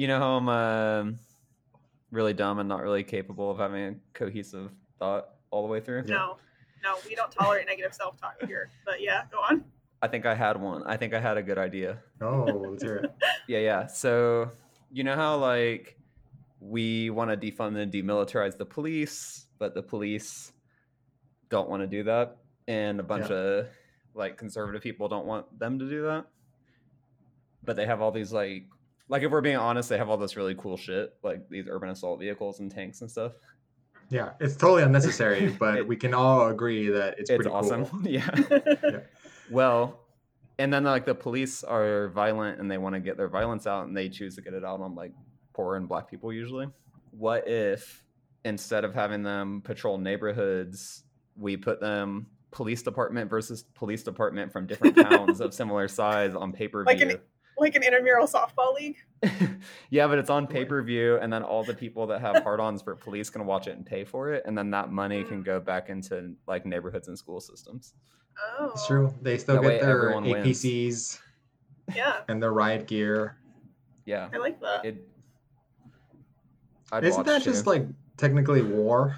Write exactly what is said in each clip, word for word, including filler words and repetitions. you know how I'm uh, really dumb and not really capable of having a cohesive thought all the way through? No, no, we don't tolerate negative self-talk here. But yeah, go on. I think I had one. I think I had a good idea. Oh, let's hear it. Yeah, yeah. So you know how like we want to defund and demilitarize the police, but the police don't want to do that, and a bunch yeah. of like conservative people don't want them to do that. But they have all these like, like if we're being honest, they have all this really cool shit, like these urban assault vehicles and tanks and stuff. Yeah, it's totally unnecessary, but it, we can all agree that it's, it's pretty awesome. Cool. Yeah. yeah. Well, and then like the police are violent and they want to get their violence out, and they choose to get it out on like poor and black people usually. What if instead of having them patrol neighborhoods, we put them police department versus police department from different towns of similar size on pay-per-view? Like an, like an intramural softball league? Yeah, but it's on pay-per-view, and then all the people that have hard-ons for police can watch it and pay for it, and then that money can go back into like neighborhoods and school systems. Oh. It's true. They still that get their A P Cs yeah. and their riot gear. Yeah. I like that. It, I'd Isn't that too. Just like technically war?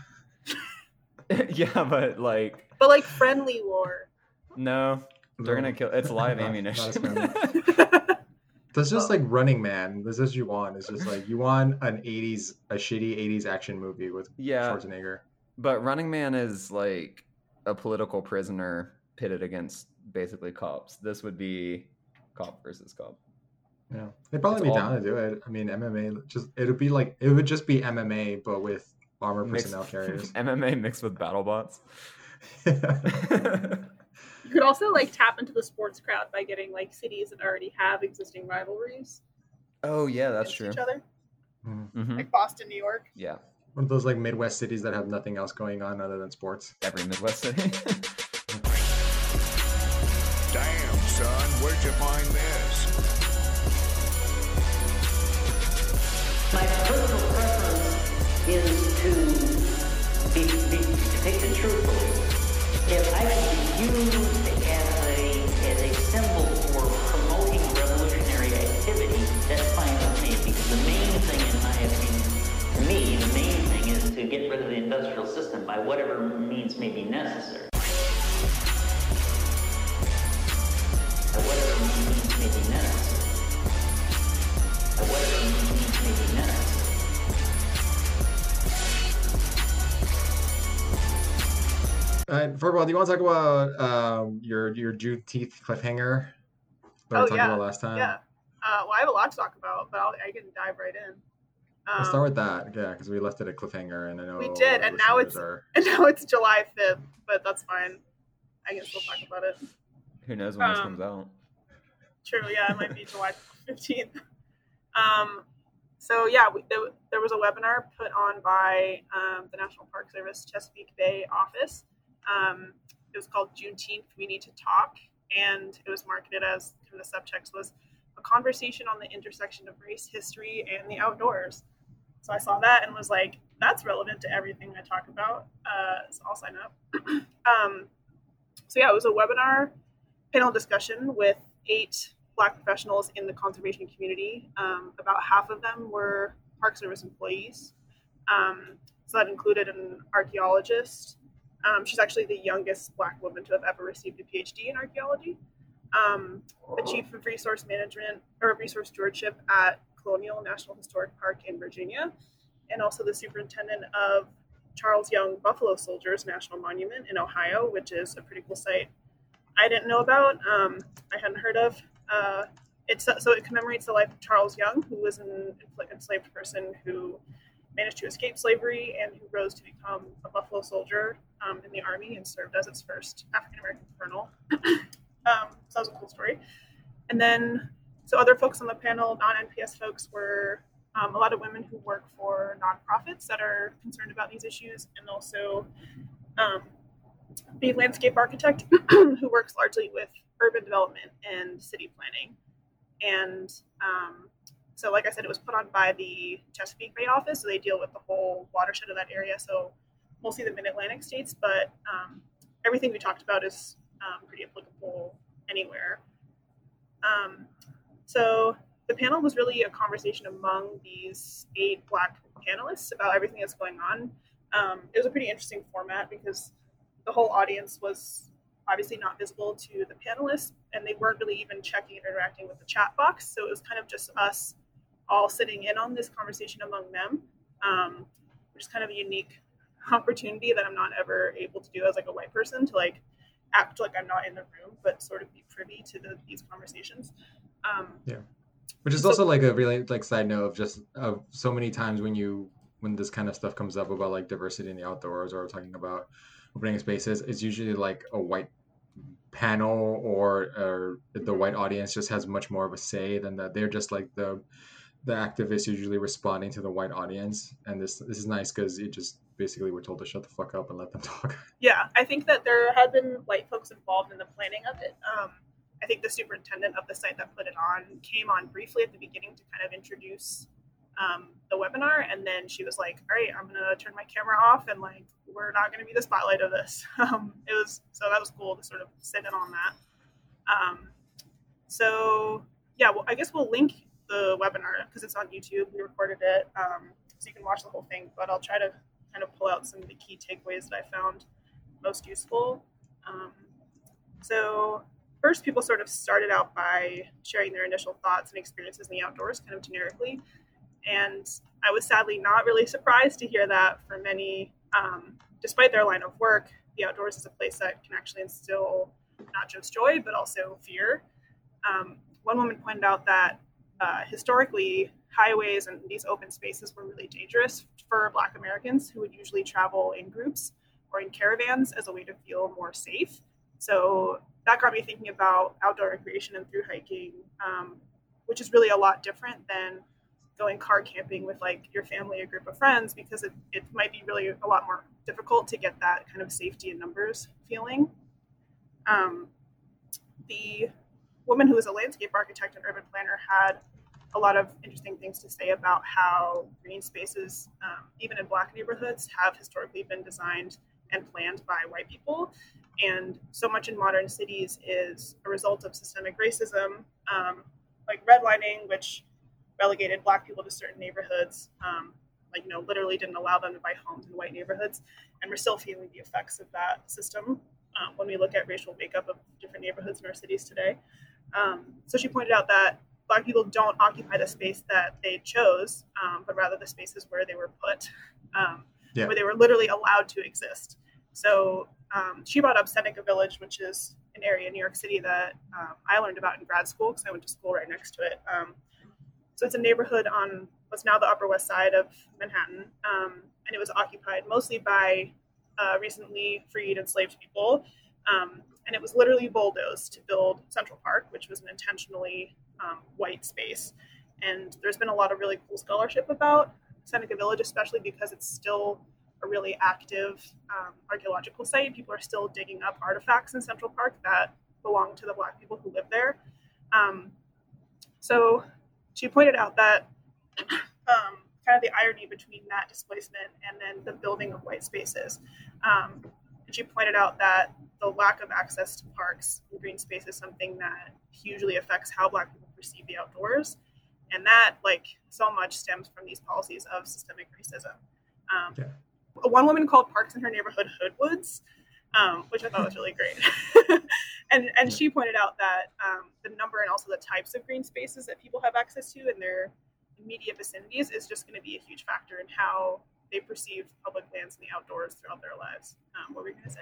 Yeah, but like... But like friendly war. No, they're going to kill... It's live ammunition. That's just like Running Man. This is you want. It's just like you want an eighties, a shitty eighties action movie with yeah, Schwarzenegger. But Running Man is like a political prisoner pitted against basically cops. This would be cop versus cop. Yeah, they'd probably it's be all... down to do it. I mean, M M A, just it would be like, it would just be M M A, but with armor mixed, personnel carriers. M M A mixed with battle bots. Yeah. You could also like tap into the sports crowd by getting like cities that already have existing rivalries. Oh yeah, that's true. Each other. Mm-hmm. Like Boston, New York. Yeah. One of those like Midwest cities that have nothing else going on other than sports. Every Midwest city. Damn, son, where'd you find this? My personal preference is to be, be, take it truthfully. If I could be used as a, as a symbol for promoting revolutionary activity, that's fine with me, because the main thing, in my opinion, to me, the main thing is to get rid of the industrial system by whatever means may be necessary. By whatever means may be necessary. By whatever means maybe not. All right, first of all, do you want to talk about um, your your June teeth cliffhanger that oh, we talked yeah. about last time? Yeah. Uh, well, I have a lot to talk about, but I'll, I can dive right in. Um, Let's start with that, yeah, because we left it at cliffhanger, and I know we did, and now it's are... and now it's July fifth, but that's fine. I can still talk about it. Who knows when um, this comes out? True. Yeah, it might be July fifteenth. Um. So yeah, we, there, there was a webinar put on by um, the National Park Service Chesapeake Bay Office. Um, it was called Juneteenth, We Need to Talk. And it was marketed as, kind of the subtext was, a conversation on the intersection of race, history, and the outdoors. So I saw that and was like, that's relevant to everything I talk about. Uh, so I'll sign up. um, so yeah, it was a webinar panel discussion with eight Black professionals in the conservation community. Um, about half of them were Park Service employees. Um, so that included an archaeologist. Um, she's actually the youngest Black woman to have ever received a P H D in archaeology. Um, a chief of resource management or resource stewardship at Colonial National Historic Park in Virginia, and also the superintendent of Charles Young Buffalo Soldiers National Monument in Ohio, which is a pretty cool site I didn't know about. Um, I hadn't heard of. Uh, it's so it commemorates the life of Charles Young, who was an enslaved person who managed to escape slavery and who rose to become a Buffalo Soldier um, in the Army and served as its first African-American colonel. um, so that was a cool story. And then, so other folks on the panel, non-N P S folks, were um, a lot of women who work for nonprofits that are concerned about these issues, and also um, the landscape architect who works largely with urban development and city planning. And um, so like I said, it was put on by the Chesapeake Bay Office, so they deal with the whole watershed of that area, so mostly the mid-Atlantic states, but um, everything we talked about is um, pretty applicable anywhere. Um, so the panel was really a conversation among these eight Black panelists about everything that's going on. Um, it was a pretty interesting format because the whole audience was obviously not visible to the panelists, and they weren't really even checking and interacting with the chat box. So it was kind of just us all sitting in on this conversation among them, um, which is kind of a unique opportunity that I'm not ever able to do as like a white person, to like act like I'm not in the room, but sort of be privy to the, these conversations. Um, yeah, which is so, also like a really like side note of just of so many times when you when this kind of stuff comes up about like diversity in the outdoors or talking about opening spaces, it's usually like a white panel or, or the white audience just has much more of a say than that. They're just like the the activists usually responding to the white audience, and this this is nice because it just basically we're told to shut the fuck up and let them talk. Yeah, I think that there had been white folks involved in the planning of it. Um, I think the superintendent of the site that put it on came on briefly at the beginning to kind of introduce um, the webinar, and then she was like, "All right, I'm gonna turn my camera off, and like we're not gonna be the spotlight of this." Um, it was so that was cool to sort of sit in on that. Um, so yeah, well, I guess we'll link the webinar because it's on YouTube. We recorded it, um, so you can watch the whole thing. But I'll try to kind of pull out some of the key takeaways that I found most useful. Um, so first, people sort of started out by sharing their initial thoughts and experiences in the outdoors, kind of generically. And I was sadly not really surprised to hear that for many, um, despite their line of work, the outdoors is a place that can actually instill not just joy, but also fear. Um, one woman pointed out that uh, historically, highways and these open spaces were really dangerous for Black Americans who would usually travel in groups or in caravans as a way to feel more safe. So that got me thinking about outdoor recreation and through hiking, um, which is really a lot different than going car camping with like your family or group of friends, because it, it might be really a lot more difficult to get that kind of safety in numbers feeling. Um, the woman who is a landscape architect and urban planner had a lot of interesting things to say about how green spaces, um, even in Black neighborhoods, have historically been designed and planned by white people. And so much in modern cities is a result of systemic racism, um, like redlining, which relegated Black people to certain neighborhoods, um, like, you know, literally didn't allow them to buy homes in white neighborhoods. And we're still feeling the effects of that system um, when we look at racial makeup of different neighborhoods in our cities today. Um, so she pointed out that Black people don't occupy the space that they chose, um, but rather the spaces where they were put, um, yeah. where they were literally allowed to exist. So um, she brought up Seneca Village, which is an area in New York City that um, I learned about in grad school because I went to school right next to it. Um, so it's a neighborhood on what's now the Upper West Side of Manhattan, um, and it was occupied mostly by uh, recently freed enslaved people. Um, and it was literally bulldozed to build Central Park, which was an intentionally um, white space. And there's been a lot of really cool scholarship about Seneca Village, especially because it's still a really active um, archaeological site. People are still digging up artifacts in Central Park that belong to the Black people who live there. Um, so she pointed out that um, kind of the irony between that displacement and then the building of white spaces. Um, and she pointed out that the lack of access to parks and green space is something that hugely affects how Black people perceive the outdoors. And that, like, so much stems from these policies of systemic racism. Um, yeah. One woman called parks in her neighborhood hoodwoods, um, which I thought was really great. and and yeah. She pointed out that um, the number and also the types of green spaces that people have access to in their immediate vicinities is just going to be a huge factor in how they perceive public lands in the outdoors throughout their lives. Um, what were you going to say?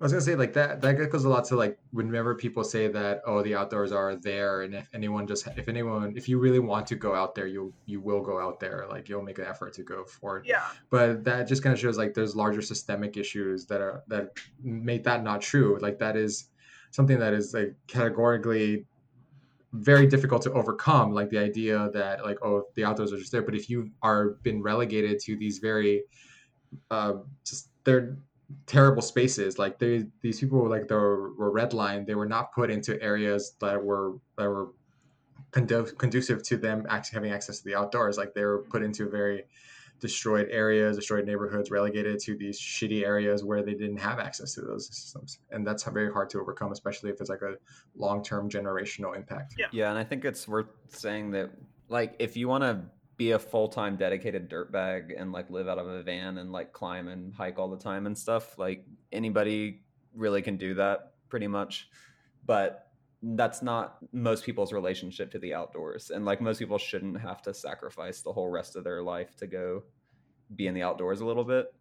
I was going to say, like, that that goes a lot to, like, whenever people say that, oh, the outdoors are there, and if anyone just, if anyone, if you really want to go out there, you you will go out there, like, you'll make an effort to go for it. Yeah. But that just kind of shows, like, there's larger systemic issues that are, that make that not true. Like, that is something that is, like, categorically very difficult to overcome, like, the idea that, like, oh, the outdoors are just there. But if you are been relegated to these very, uh, just, they're, terrible spaces, like they these people were like they were, were redlined, they were not put into areas that were that were condu- conducive to them actually having access to the outdoors. Like they were put into very destroyed areas, destroyed neighborhoods, relegated to these shitty areas where they didn't have access to those systems. And that's very hard to overcome, especially if it's like a long-term generational impact. Yeah, yeah, and I think it's worth saying that, like, if you want to be a full-time dedicated dirtbag and, like, live out of a van and, like, climb and hike all the time and stuff, like, anybody really can do that pretty much. But that's not most people's relationship to the outdoors. And, like, most people shouldn't have to sacrifice the whole rest of their life to go be in the outdoors a little bit.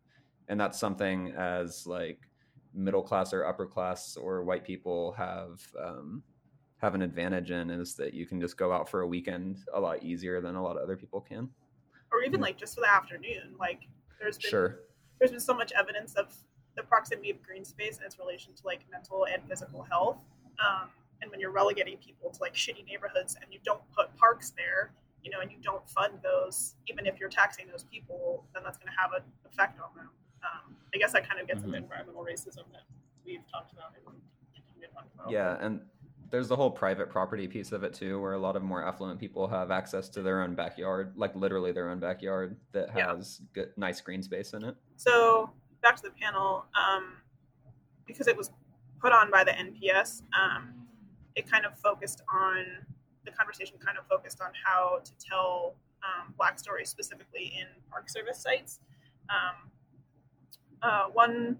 And that's something as, like, middle class or upper class or white people have um, have an advantage in, is that you can just go out for a weekend a lot easier than a lot of other people can. Or even, yeah. like, just for the afternoon. Like, there's been, sure. there's been so much evidence of the proximity of green space and its relation to, like, mental and physical health. Um, And when you're relegating people to, like, shitty neighborhoods and you don't put parks there, you know, and you don't fund those, even if you're taxing those people, then that's going to have an effect on them. Um, I guess that kind of gets mm-hmm. into environmental racism that we've talked about and continue to talk about. Yeah, and there's the whole private property piece of it, too, where a lot of more affluent people have access to their own backyard, like literally their own backyard that has yeah. good, nice green space in it. So back to the panel, um, because it was put on by the N P S, um, it kind of focused on, the conversation kind of focused on how to tell um, Black stories specifically in Park Service sites. Um, uh, one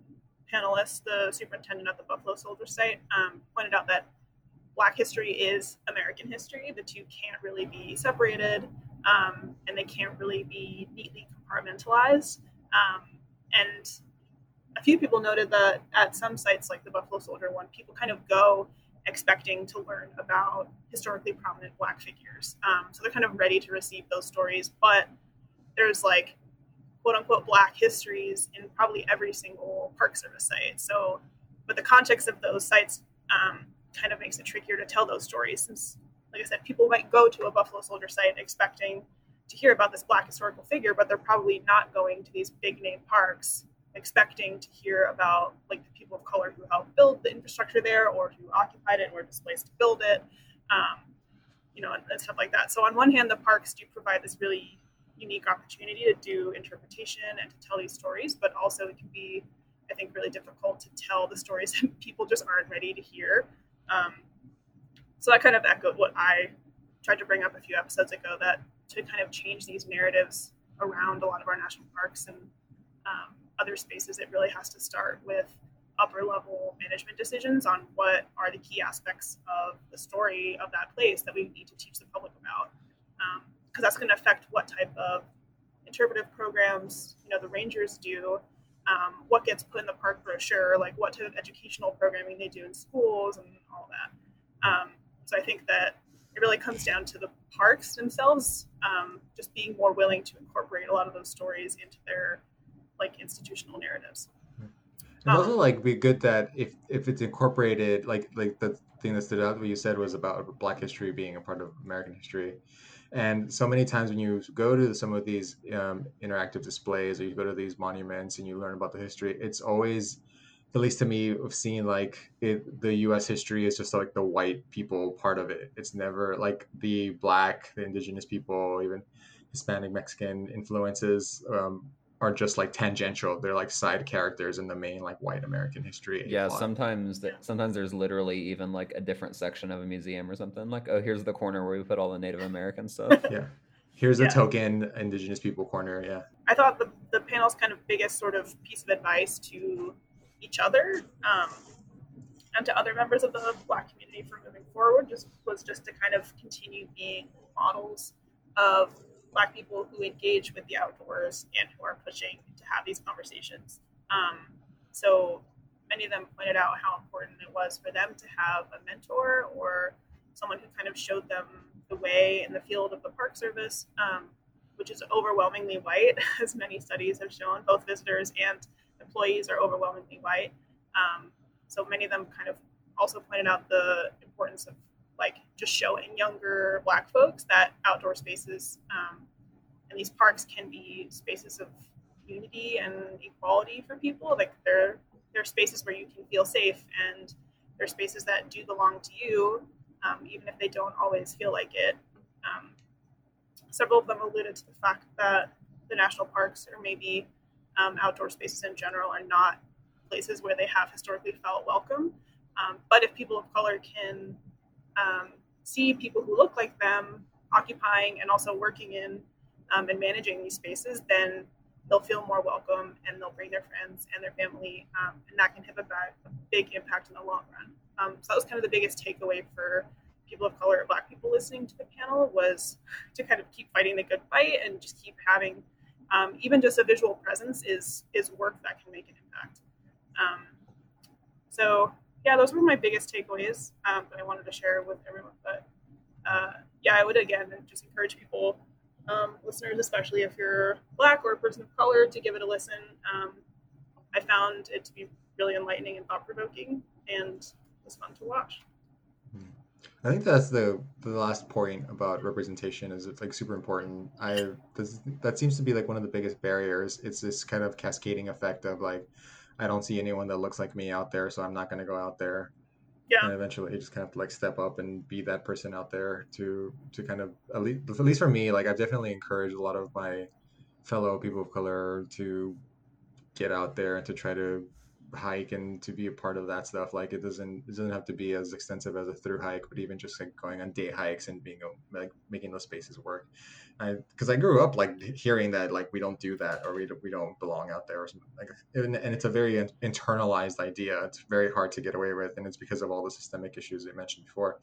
panelist, the superintendent of the Buffalo Soldier site, um, pointed out that Black history is American history. The two can't really be separated, um, and they can't really be neatly compartmentalized. Um, and a few people noted that at some sites like the Buffalo Soldier one, people kind of go expecting to learn about historically prominent Black figures. Um, so they're kind of ready to receive those stories, but there's, like, quote unquote Black histories in probably every single Park Service site. So, but the context of those sites um, kind of makes it trickier to tell those stories, since, like I said, people might go to a Buffalo Soldier site expecting to hear about this Black historical figure, but they're probably not going to these big name parks expecting to hear about, like, the people of color who helped build the infrastructure there, or who occupied it and were displaced to build it, um, you know, and, and stuff like that. So on one hand, the parks do provide this really unique opportunity to do interpretation and to tell these stories, but also it can be, I think, really difficult to tell the stories that people just aren't ready to hear. Um, so that kind of echoed what I tried to bring up a few episodes ago, that to kind of change these narratives around a lot of our national parks and um, other spaces, it really has to start with upper level management decisions on what are the key aspects of the story of that place that we need to teach the public about, because um, that's going to affect what type of interpretive programs, you know, the rangers do, um, what gets put in the park brochure, like what type of educational programming they do in schools and all that. Um, so I think that it really comes down to the parks themselves, um, just being more willing to incorporate a lot of those stories into their, like, institutional narratives. And um, also, like, be good that if if it's incorporated, like like the thing that stood out, what you said was about Black history being a part of American history. And so many times when you go to some of these um, interactive displays, or you go to these monuments and you learn about the history, it's always, at least to me, I've seen, like, it, the U S history is just, like, the white people part of it. It's never, like, the Black, the indigenous people, even Hispanic, Mexican influences, um, are just, like, tangential. They're, like, side characters in the main, like, white American history. Yeah, plot. sometimes th- sometimes there's literally even, like, a different section of a museum or something. Like, oh, here's the corner where we put all the Native American stuff. yeah. Here's yeah. a token indigenous people corner, yeah. I thought the, the panel's kind of biggest sort of piece of advice to each other um, and to other members of the Black community for moving forward just was just to kind of continue being models of Black people who engage with the outdoors and who are pushing to have these conversations. Um, so many of them pointed out how important it was for them to have a mentor or someone who kind of showed them the way in the field of the Park Service, um, which is overwhelmingly white, as many studies have shown. Both visitors and employees are overwhelmingly white. Um, so many of them kind of also pointed out the importance of, like, just showing younger Black folks that outdoor spaces um, and these parks can be spaces of unity and equality for people. Like, they're, they're spaces where you can feel safe, and they're spaces that do belong to you, um, even if they don't always feel like it. Um, several of them alluded to the fact that the national parks, or maybe um, outdoor spaces in general, are not places where they have historically felt welcome. Um, but if people of color can um, see people who look like them occupying and also working in um, and managing these spaces, then they'll feel more welcome and they'll bring their friends and their family, um, and that can have a big impact in the long run. Um, so that was kind of the biggest takeaway for people of color, Black people listening to the panel, was to kind of keep fighting the good fight and just keep having, um, even just a visual presence is is work that can make an impact. Um, so yeah, those were my biggest takeaways um, that I wanted to share with everyone. But uh, yeah, I would again just encourage people, um, listeners, especially if you're Black or a person of color, to give it a listen. Um, I found it to be really enlightening and thought-provoking, and it was fun to watch. I think that's the the last point about representation is it's like super important. I this, that seems to be like one of the biggest barriers. It's this kind of cascading effect of like, I don't see anyone that looks like me out there, so I'm not going to go out there. Yeah. And eventually you just kind of like step up and be that person out there to to kind of, at least, at least for me, like I've definitely encouraged a lot of my fellow people of color to get out there and to try to hike and to be a part of that stuff. Like it doesn't it doesn't have to be as extensive as a through hike, but even just like going on day hikes and being a, like making those spaces work. I because I grew up like hearing that like we don't do that, or we don't, we don't belong out there or something like, and, and it's a very in, internalized idea. It's very hard to get away with, and it's because of all the systemic issues I mentioned before.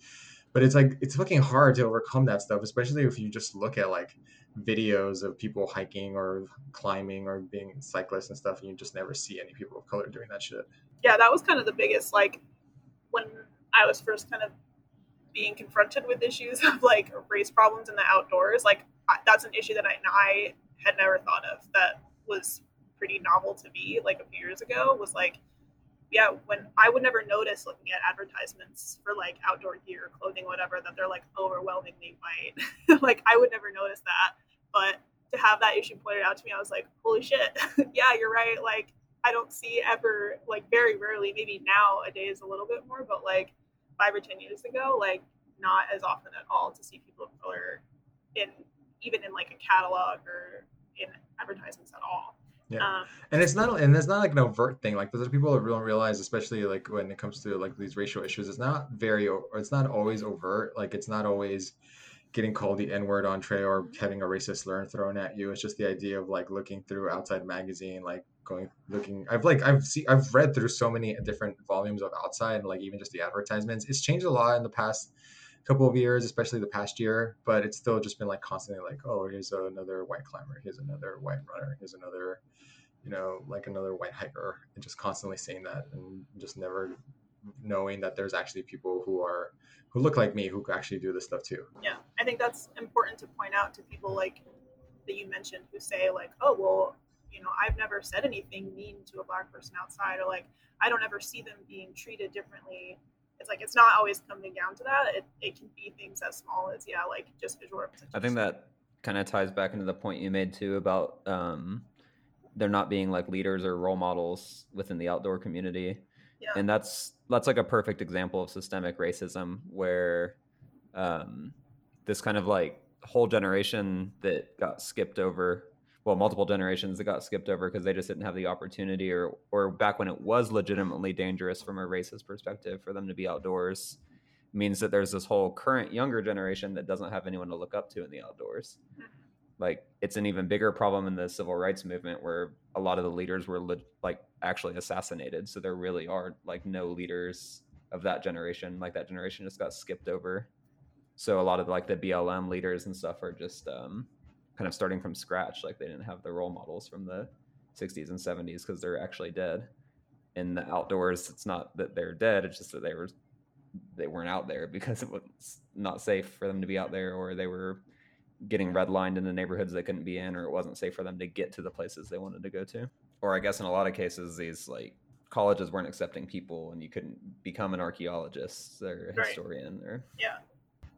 But it's like it's fucking hard to overcome that stuff, especially if you just look at like videos of people hiking or climbing or being cyclists and stuff, and you just never see any people of color doing that shit. Yeah, that was kind of the biggest, like when I was first kind of being confronted with issues of like race problems in the outdoors, like I, that's an issue that I, I had never thought of, that was pretty novel to me like a few years ago, was like, yeah, when I would never notice looking at advertisements for like outdoor gear, clothing, whatever, that they're like overwhelmingly white. Like I would never notice that, but to have that issue pointed out to me, I was like, holy shit. Yeah, you're right. Like I don't see ever, like very rarely, maybe nowadays a little bit more, but like five or ten years ago, like not as often at all to see people of color in, even in like a catalog or in advertisements at all. Yeah, um, and it's not, and it's not like an overt thing. Like those are people that don't realize, especially like when it comes to like these racial issues, it's not very, it's not always overt. Like it's not always getting called the N-word on trail or having a racist slur thrown at you. It's just the idea of like looking through Outside magazine, like going, looking. I've like I've see, I've read through so many different volumes of Outside, and like even just the advertisements. It's changed a lot in the past couple of years, especially the past year, but it's still just been like constantly like, oh, here's another white climber, here's another white runner, here's another, you know, like another white hiker, and just constantly saying that and just never knowing that there's actually people who are, who look like me, who actually do this stuff too. Yeah, I think that's important to point out to people like that you mentioned, who say like, oh, well, you know, I've never said anything mean to a Black person outside, or like, I don't ever see them being treated differently. It's like, it's not always coming down to that. It it can be things as small as, yeah, like just visual representation. I think that kind of ties back into the point you made too about um, there not being like leaders or role models within the outdoor community. Yeah. And that's, that's like a perfect example of systemic racism, where um, this kind of like whole generation that got skipped over, well, multiple generations that got skipped over because they just didn't have the opportunity, or or back when it was legitimately dangerous from a racist perspective for them to be outdoors, means that there's this whole current younger generation that doesn't have anyone to look up to in the outdoors. Like it's an even bigger problem in the civil rights movement, where a lot of the leaders were le- like actually assassinated. So there really are like no leaders of that generation. Like that generation just got skipped over. So a lot of like the B L M leaders and stuff are just, um, kind of starting from scratch. Like they didn't have the role models from the sixties and seventies because they're actually dead. In the outdoors, it's not that they're dead, it's just that they were they weren't out there because it was not safe for them to be out there, or they were getting redlined in the neighborhoods they couldn't be in, or it wasn't safe for them to get to the places they wanted to go to. Or I guess in a lot of cases, these like colleges weren't accepting people, and you couldn't become an archaeologist or a historian. Right. Or yeah.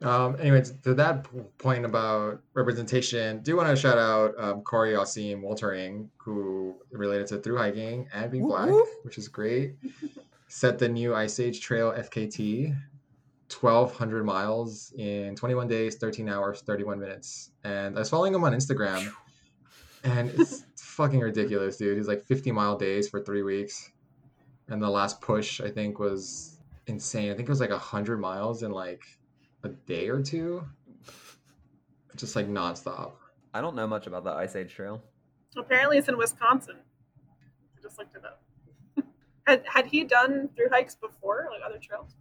Um, anyways, to that p- point about representation, do want to shout out um, Corey Asim-Woltering, who related to through hiking and being Black, whoop, which is great. Set the new Ice Age Trail F K T, twelve hundred miles in twenty-one days, thirteen hours, thirty-one minutes. And I was following him on Instagram, And it's fucking ridiculous, dude. He's like fifty mile days for three weeks. And the last push, I think, was insane. I think it was like one hundred miles in like a day or two. Just like nonstop. I don't know much about the Ice Age Trail. Apparently it's in Wisconsin. I just looked it up. had, had he done through hikes before, like other trails?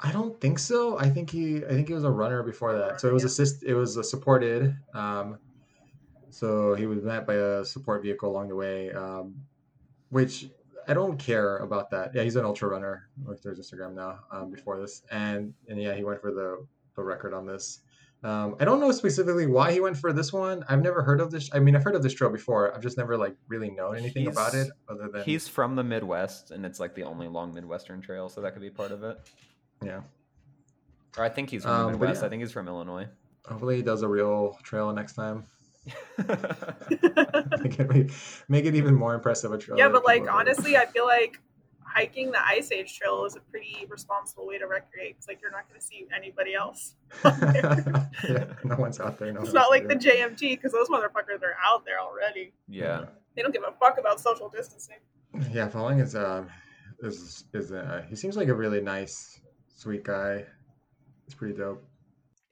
I don't think so. I think he I think he was a runner before that. Runner, so it was yeah. assist it was a supported. Um, so he was met by a support vehicle along the way, um, which I don't care about that. Yeah, he's an ultra runner. I looked at his Instagram now, um, before this. And and yeah, he went for the, the record on this. Um, I don't know specifically why he went for this one. I've never heard of this. I mean, I've heard of this trail before. I've just never like really known anything he's, about it other than he's from the Midwest and it's like the only long Midwestern trail. So that could be part of it. Yeah. Or I think he's from um, the Midwest. Yeah. I think he's from Illinois. Hopefully he does a real trail next time. Make it even more impressive a trail. Yeah, but like honestly, I feel like hiking the Ice Age Trail is a pretty responsible way to recreate. It's like you're not going to see anybody else out there. Yeah, no one's out there. No it's not like the J M T because those motherfuckers are out there already. Yeah, they don't give a fuck about social distancing. Yeah, Falling is um uh, is is uh, he seems like a really nice, sweet guy. It's pretty dope.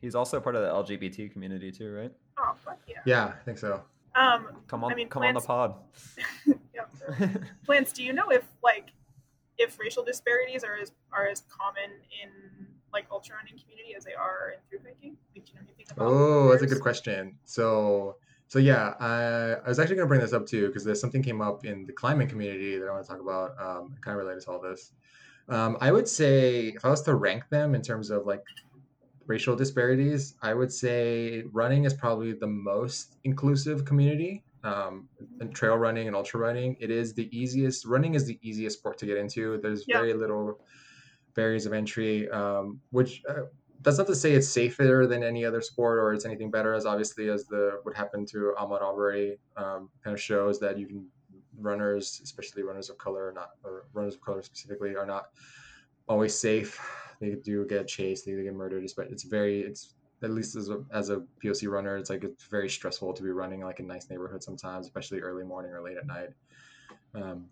He's also part of the L G B T community too, right? Oh fuck yeah! Yeah, I think so. Um, come on, I mean, come Lance, on the pod. Yeah, Lance, do you know if like if racial disparities are as are as common in like ultra running community as they are in through hiking? Like, do you know anything about? Oh, that's a good question. So, so yeah, I, I was actually going to bring this up too because there's something came up in the climbing community that I want to talk about. Um, kind of related to all this. Um, I would say if I was to rank them in terms of like racial disparities, I would say running is probably the most inclusive community. Um, and trail running and ultra running, it is the easiest. Running is the easiest sport to get into. There's yeah. very little barriers of entry, um, which uh, that's not to say it's safer than any other sport or it's anything better. As obviously as the what happened to Ahmaud Arbery um, kind of shows that you can runners, especially runners of color, are not or runners of color specifically, are not always safe. They do get chased. They get murdered. But it's very it's. At least as a, as a P O C runner, it's like it's very stressful to be running like in nice neighborhood sometimes, especially early morning or late at night. Um,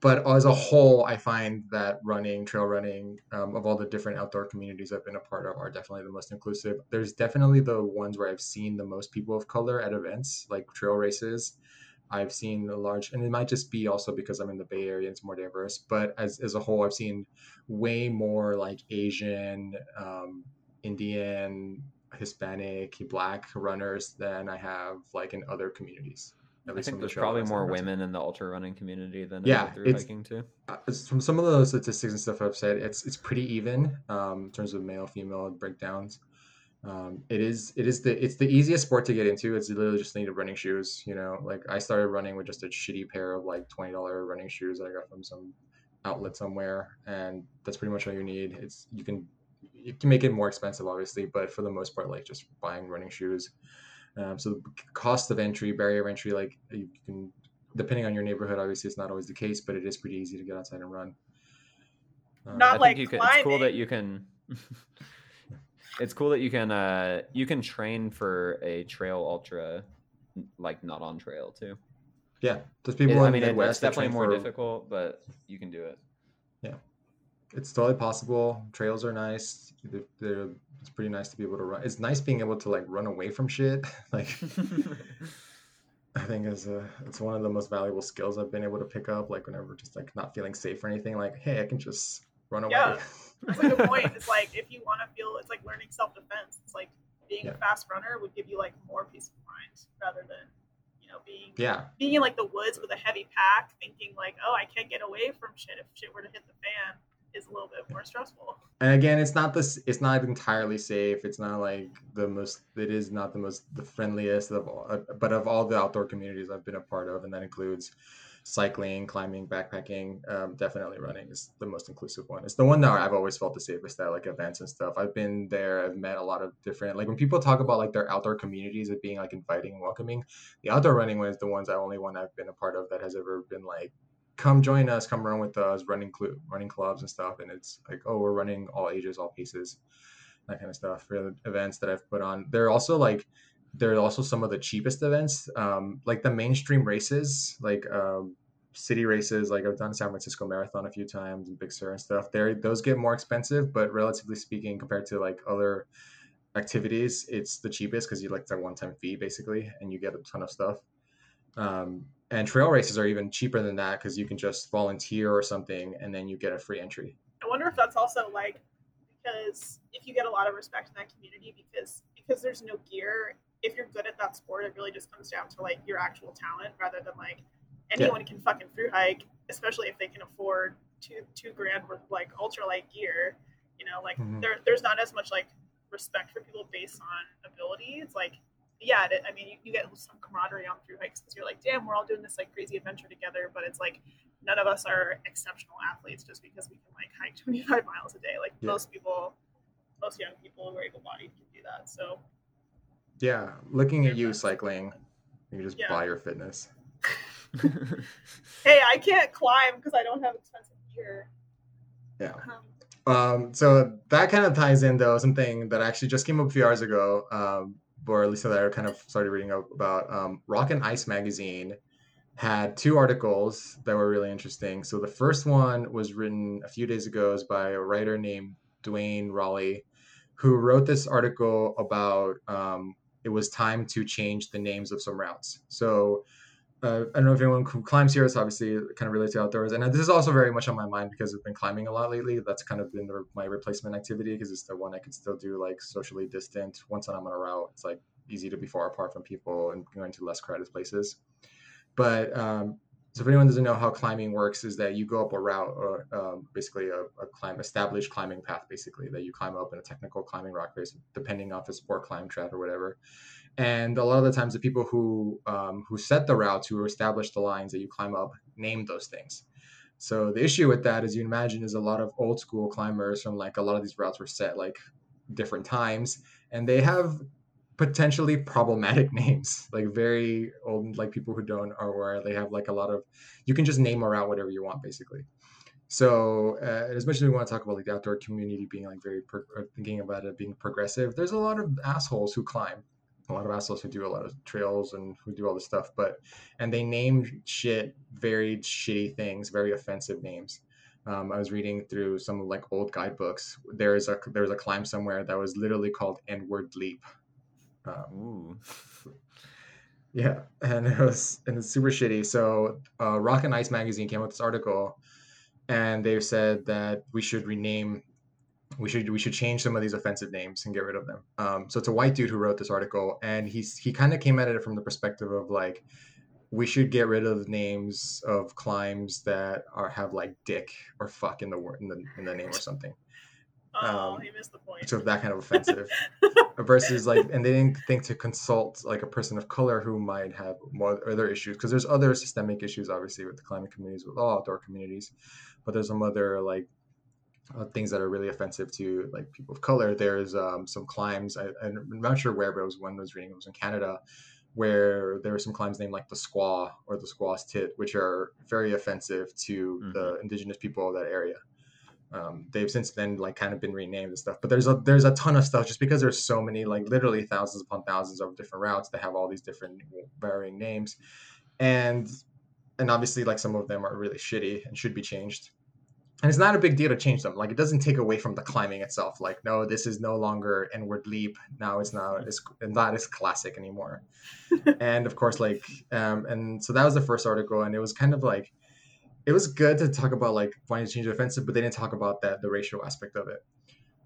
but as a whole, I find that running, trail running, um, of all the different outdoor communities I've been a part of, are definitely the most inclusive. There's definitely the ones where I've seen the most people of color at events, like trail races. I've seen a large, and it might just be also because I'm in the Bay Area, it's more diverse. But as as a whole, I've seen way more like Asian, um, Indian, Hispanic, Black runners than I have like in other communities. At I least think there's the probably more women in the ultra running community than yeah, through it's, hiking too. Uh, it's, from some of those statistics and stuff I've said, it's it's pretty even um, in terms of male female breakdowns. Um, it is it is the it's the easiest sport to get into. It's literally just need of running shoes. You know, like I started running with just a shitty pair of like twenty dollars running shoes that I got from some outlet somewhere, and that's pretty much all you need. It's you can. You can make it more expensive, obviously, but for the most part, like just buying running shoes. Um, so the cost of entry, barrier of entry, like you can, depending on your neighborhood, obviously it's not always the case, but it is pretty easy to get outside and run. Um, not I like think you climbing. Can, it's cool that you can. It's cool that you can. Uh, you can train for a trail ultra, like not on trail too. Yeah, those people. It, in I mean, Midwest, it's definitely more for... difficult, but you can do it. Yeah. It's totally possible. Trails are nice. They're, they're, it's pretty nice to be able to run. It's nice being able to like run away from shit. Like, I think is a, it's one of the most valuable skills I've been able to pick up. Like whenever just like not feeling safe or anything. Like, hey, I can just run away. Yeah, that's like a point. It's like if you want to feel, it's like learning self-defense. It's like being yeah. a fast runner would give you like more peace of mind rather than you know being yeah being in like the woods with a heavy pack, thinking like, oh, I can't get away from shit if shit were to hit the fan. Is a little bit more stressful. And again, it's not this. It's not entirely safe. It's not like the most. It is not the most the friendliest of all. Uh, but of all the outdoor communities I've been a part of, and that includes cycling, climbing, backpacking. Um, definitely running is the most inclusive one. It's the one that I've always felt the safest at, like events and stuff. I've been there. I've met a lot of different. Like when people talk about like their outdoor communities of being like inviting and welcoming, the outdoor running one is the ones I only one I've been a part of that has ever been like. Come join us, come run with us, running cl- running clubs and stuff. And it's like, oh, we're running all ages, all paces, that kind of stuff for the events that I've put on. They're also like they're also some of the cheapest events. Um, like the mainstream races, like um, city races, like I've done San Francisco Marathon a few times and Big Sur and stuff. There, those get more expensive, but relatively speaking, compared to like other activities, it's the cheapest because you like the one-time fee basically, and you get a ton of stuff. Um, and trail races are even cheaper than that because you can just volunteer or something, and then you get a free entry. I wonder if that's also like, because if you get a lot of respect in that community because because there's no gear. If you're good at that sport, it really just comes down to like your actual talent rather than like anyone yeah. can fucking through hike, especially if they can afford two two grand worth of like ultralight gear. You know, like mm-hmm. there there's not as much like respect for people based on ability. It's like, yeah, I mean, you, you get some camaraderie on through hikes because you're like, damn, we're all doing this like crazy adventure together. But it's like none of us are exceptional athletes just because we can like hike twenty-five miles a day. Like yeah. most people, most young people who are able-bodied can do that. So. Yeah, looking at you cycling, you can just yeah. buy your fitness. Hey, I can't climb because I don't have expensive gear. Yeah. Um, um, so that kind of ties in, though, something that actually just came up a few hours ago, um, or at least that I kind of started reading up about. Um, Rock and Ice magazine had two articles that were really interesting. So the first one was written a few days ago by a writer named Dwayne Raleigh, who wrote this article about um, it was time to change the names of some routes. So uh, I don't know if anyone who climbs here is obviously kind of related to outdoors. And this is also very much on my mind because I've been climbing a lot lately. That's kind of been the, my replacement activity because it's the one I can still do like socially distant. Once I'm on a route, it's like easy to be far apart from people and going to less crowded places. But um, so if anyone doesn't know how climbing works, is that you go up a route or um, basically a, a climb, established climbing path, basically that you climb up in a technical climbing rock face, depending off a sport climb trap or whatever. And a lot of the times the people who um, who set the routes, who established the lines that you climb up, name those things. So the issue with that, as you imagine, is a lot of old school climbers from like a lot of these routes were set like different times, and they have potentially problematic names, like very old, like people who don't are aware, they have like a lot of, you can just name a route whatever you want basically. So uh, as much as we want to talk about like the outdoor community being like very pro- thinking about it being progressive, there's a lot of assholes who climb, a lot of assholes who do a lot of trails and who do all this stuff, but and they name shit very shitty things, very offensive names. Um, I was reading through some like old guidebooks. There is a there was a climb somewhere that was literally called N-word Leap. Um, yeah, and it was and it's super shitty. So uh, Rock and Ice magazine came out with this article, and they said that we should rename, we should we should change some of these offensive names and get rid of them. Um, so it's a white dude who wrote this article, and he's he kind of came at it from the perspective of like we should get rid of names of climbs that are have like dick or fuck in the word in the in the name or something. Oh, um, he missed the point. So that kind of offensive versus like, and they didn't think to consult like a person of color who might have more other issues because there's other systemic issues obviously with the climate communities, with all outdoor communities, but there's some other like uh, things that are really offensive to like people of color. There's um, some climbs, I, I'm not sure where, but it was one I was reading, it was in Canada, where there were some climbs named like the Squaw or the Squaw's Tit, which are very offensive to mm-hmm. the indigenous people of that area. Um, they've since then like kind of been renamed and stuff, but there's a there's a ton of stuff just because there's so many like literally thousands upon thousands of different routes that have all these different varying names, and and obviously like some of them are really shitty and should be changed, and it's not a big deal to change them. Like it doesn't take away from the climbing itself. Like no, this is no longer N-word Leap. Now it's not it's not as classic anymore, and of course like um, and so that was the first article, and it was kind of like. It was good to talk about like wanting to change the offensive, but they didn't talk about that the racial aspect of it.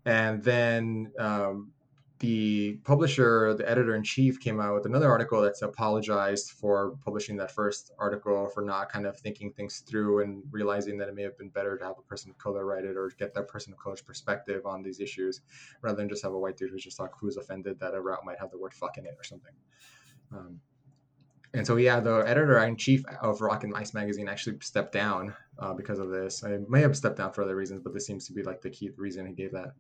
And then um, the publisher, the editor-in-chief, came out with another article that's apologized for publishing that first article, for not kind of thinking things through and realizing that it may have been better to have a person of color write it or get that person of color's perspective on these issues rather than just have a white dude who's just like who's offended that a route might have the word "fuck" in it or something. Um, And so, yeah, the editor-in-chief of Rock and Ice magazine actually stepped down uh, because of this. I may have stepped down for other reasons, but this seems to be like the key reason he gave that.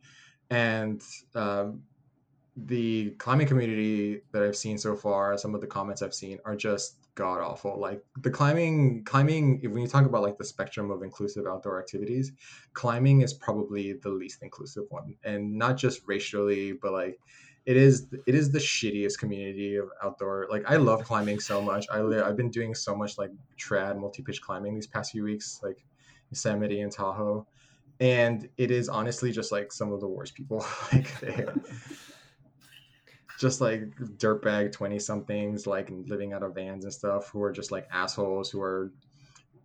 And um, the climbing community that I've seen so far, some of the comments I've seen are just god awful. Like the climbing, climbing. When you talk about like the spectrum of inclusive outdoor activities, climbing is probably the least inclusive one, and not just racially, but like. it is it is the shittiest community of outdoor. Like, I love climbing so much. I li- I've been doing so much like trad multi-pitch climbing these past few weeks, like Yosemite and Tahoe, and it is honestly just like some of the worst people. Like, they just like dirtbag twenty somethings, like living out of vans and stuff, who are just like assholes, who are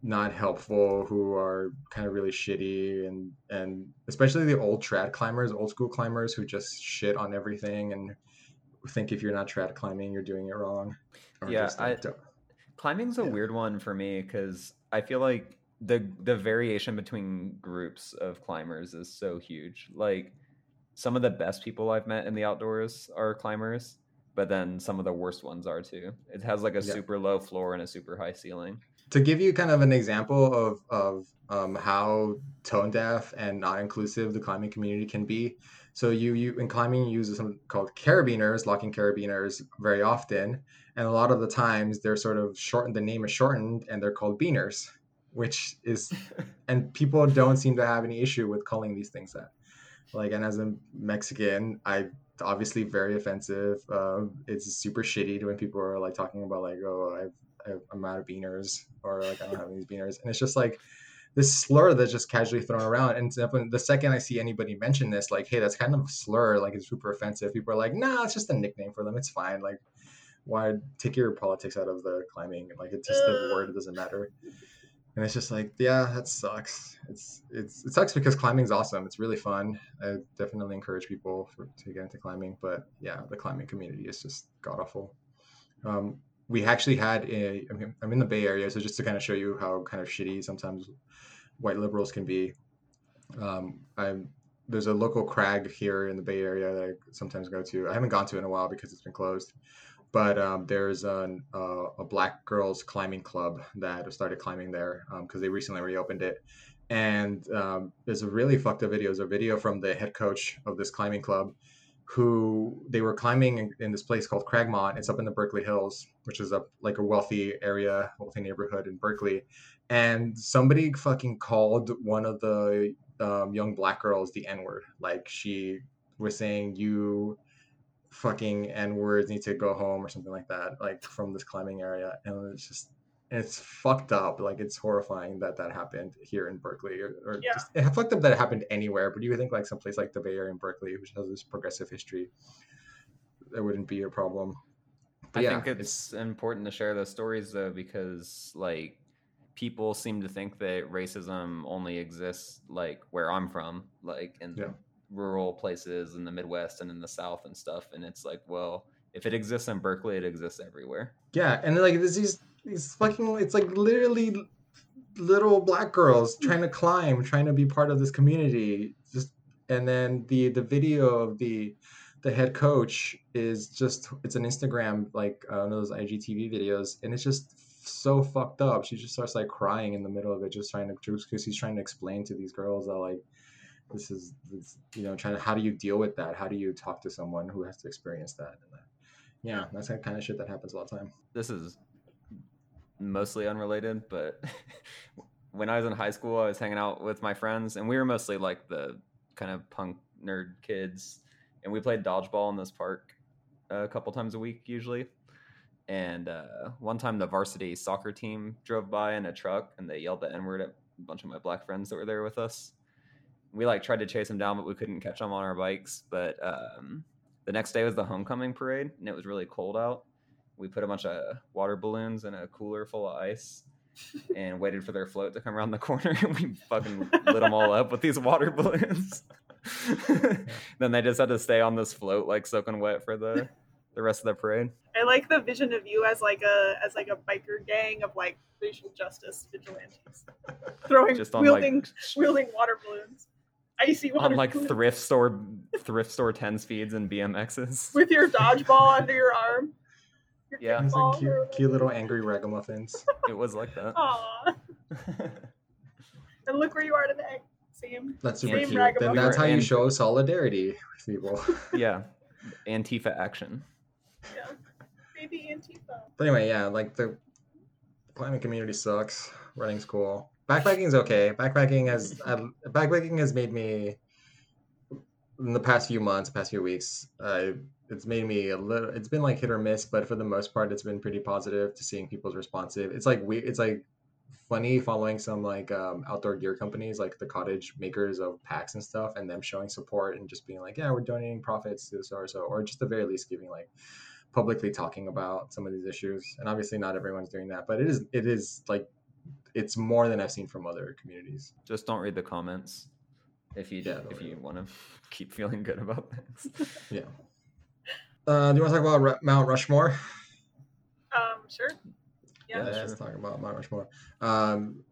not helpful, who are kind of really shitty, and and especially the old trad climbers, old school climbers, who just shit on everything and think if you're not trad climbing, you're doing it wrong. Or yeah, just, like, I, don't. climbing's a yeah. weird one for me, because I feel like the the variation between groups of climbers is so huge. Like, some of the best people I've met in the outdoors are climbers, but then some of the worst ones are too. It has like a yeah. super low floor and a super high ceiling. To give you kind of an example of of um, how tone deaf and not inclusive the climbing community can be, so you you in climbing you use something called carabiners, locking carabiners, very often, and a lot of the times they're sort of shortened. The name is shortened, and they're called beaners, which is, and people don't seem to have any issue with calling these things that. Like, and as a Mexican, I obviously very offensive. Uh, it's super shitty when people are like talking about like, oh, I've. I'm out of beaners, or like I don't have these beaners, and it's just like this slur that's just casually thrown around. And the second I see anybody mention this, like, hey, that's kind of a slur, like it's super offensive, people are like, nah, it's just a nickname for them, it's fine. Like, why take your politics out of the climbing? Like, it's just the word, it doesn't matter. And it's just like, yeah, that sucks. It's it's it sucks because climbing's awesome. It's really fun. I definitely encourage people for, to get into climbing, but yeah, the climbing community is just god awful. Um, We actually had a, I mean, I'm in the Bay Area, so just to kind of show you how kind of shitty sometimes white liberals can be. Um, I'm, there's a local crag here in the Bay Area that I sometimes go to. I haven't gone to in a while because it's been closed. But um, there's an, uh, a Black girls climbing club that started climbing there because um, they recently reopened it. And um, there's a really fucked up video. There's a video from the head coach of this climbing club, who they were climbing in, in this place called Cragmont. It's up in the Berkeley Hills, which is up like a wealthy area, wealthy neighborhood in Berkeley. And somebody fucking called one of the um, young Black girls the N-word. Like, she was saying, you fucking N-words need to go home, or something like that, like from this climbing area. And it's just, and it's fucked up. Like, it's horrifying that that happened here in Berkeley, or, or yeah. just, it fucked up that it happened anywhere. But you would think like someplace like the Bay Area and Berkeley, which has this progressive history, that wouldn't be a problem. But I yeah, think it's, it's important to share those stories though, because like people seem to think that racism only exists like where I'm from, like in yeah. rural places in the Midwest and in the South and stuff. And it's like, well, if it exists in Berkeley, it exists everywhere. Yeah, and like there's these. These fucking, it's like literally little Black girls trying to climb, trying to be part of this community. Just, and then the, the video of the the head coach is just, it's an Instagram, like uh, one of those I G T V videos. And it's just so fucked up. She just starts like crying in the middle of it, just trying to, because he's trying to explain to these girls that like, this is, this, you know, trying to, how do you deal with that? How do you talk to someone who has to experience that? And that, yeah, that's the kind of shit that happens a lot of time. This is mostly unrelated, but when I was in high school, I was hanging out with my friends, and we were mostly like the kind of punk nerd kids, and we played dodgeball in this park a couple times a week usually. And uh one time the varsity soccer team drove by in a truck, and they yelled the N-word at a bunch of my Black friends that were there with us. We like tried to chase them down, but we couldn't catch them on our bikes. But um the next day was the homecoming parade, and it was really cold out. We put a bunch of water balloons in a cooler full of ice and waited for their float to come around the corner, and we fucking lit them all up with these water balloons. Yeah. Then they just had to stay on this float, like soaking wet, for the, the rest of the parade. I like the vision of you as like a as like a biker gang of like racial justice vigilantes, throwing just on wielding like, wielding water balloons, icy water on like balloons. thrift store thrift store ten speeds and B M Xs with your dodgeball under your arm. Yeah, like cute, cute little angry ragamuffins. It was like that. Aww. And look where you are today. Same. That's super same cute. Then that's how you show solidarity with people. Yeah, Antifa action. Yeah, maybe Antifa. But anyway, yeah, like the climbing community sucks. Running's cool. Backpacking's okay. Backpacking has uh, backpacking has made me in the past few months, past few weeks, uh, it's made me a little, it's been like hit or miss, but for the most part, it's been pretty positive to seeing people's responsive. It's like, we, it's like funny following some like um, outdoor gear companies, like the cottage makers of packs and stuff, and them showing support and just being like, yeah, we're donating profits to this or so, or just at the very least giving like publicly talking about some of these issues. And obviously not everyone's doing that, but it is, it is like, it's more than I've seen from other communities. Just don't read the comments. If you yeah, if you want to keep feeling good about this. Yeah. Uh, do you want to talk about Re- Mount Rushmore? Um, sure. Yeah, yeah sure. Let's talk about Mount Rushmore. Um,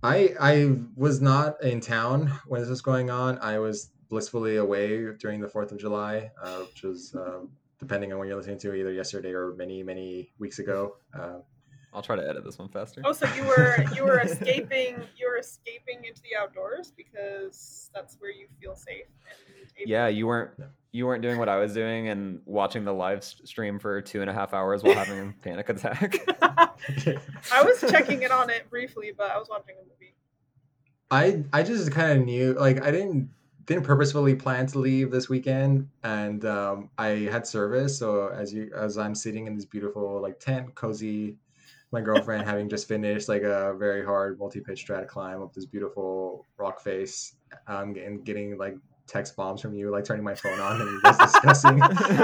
I I was not in town when this was going on. I was blissfully away during the fourth of July, uh, which was, uh, depending on when you're listening to, either yesterday or many, many weeks ago. Uh, I'll try to edit this one faster. Oh, so you were you were escaping you were escaping into the outdoors because that's where you feel safe. And able- yeah, you weren't you weren't doing what I was doing and watching the live stream for two and a half hours while having a panic attack. I was checking in on it briefly, but I was watching a movie. I I just kind of knew, like I didn't didn't purposefully plan to leave this weekend, and um, I had service. So as you as I'm sitting in this beautiful like tent, cozy. My girlfriend having just finished like a very hard multi-pitch strat climb up this beautiful rock face, um, and getting like text bombs from you, like turning my phone on and just discussing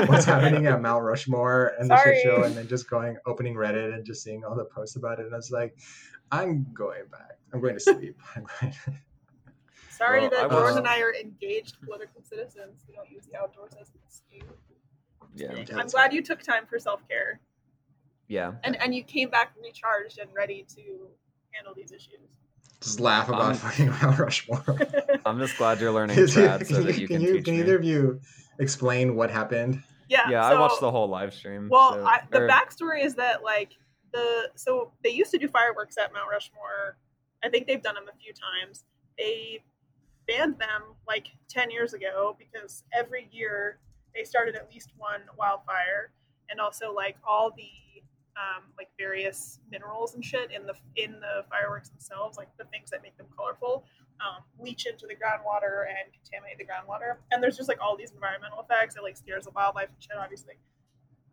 what's happening at Mount Rushmore and Sorry. the shit show, and then just going opening Reddit and just seeing all the posts about it. And I was like, I'm going back. I'm going to sleep. I'm going to... Sorry well, that Lauren and I are engaged political citizens. We don't use the outdoors as an excuse. Yeah, I'm glad right. you took time for self-care. Yeah, and and you came back recharged and ready to handle these issues. Just laugh about um, fucking Mount Rushmore. I'm just glad you're learning, Brad, so that you can, can you, teach Can me. Either of you explain what happened? Yeah, yeah. So, I watched the whole live stream. Well, so, I, the or, backstory is that like the so they used to do fireworks at Mount Rushmore. I think they've done them a few times. They banned them like ten years ago because every year they started at least one wildfire, and also like all the Um, like various minerals and shit in the in the fireworks themselves, like the things that make them colorful, um, leach into the groundwater and contaminate the groundwater. And there's just like all these environmental effects. It like scares the wildlife and shit, obviously.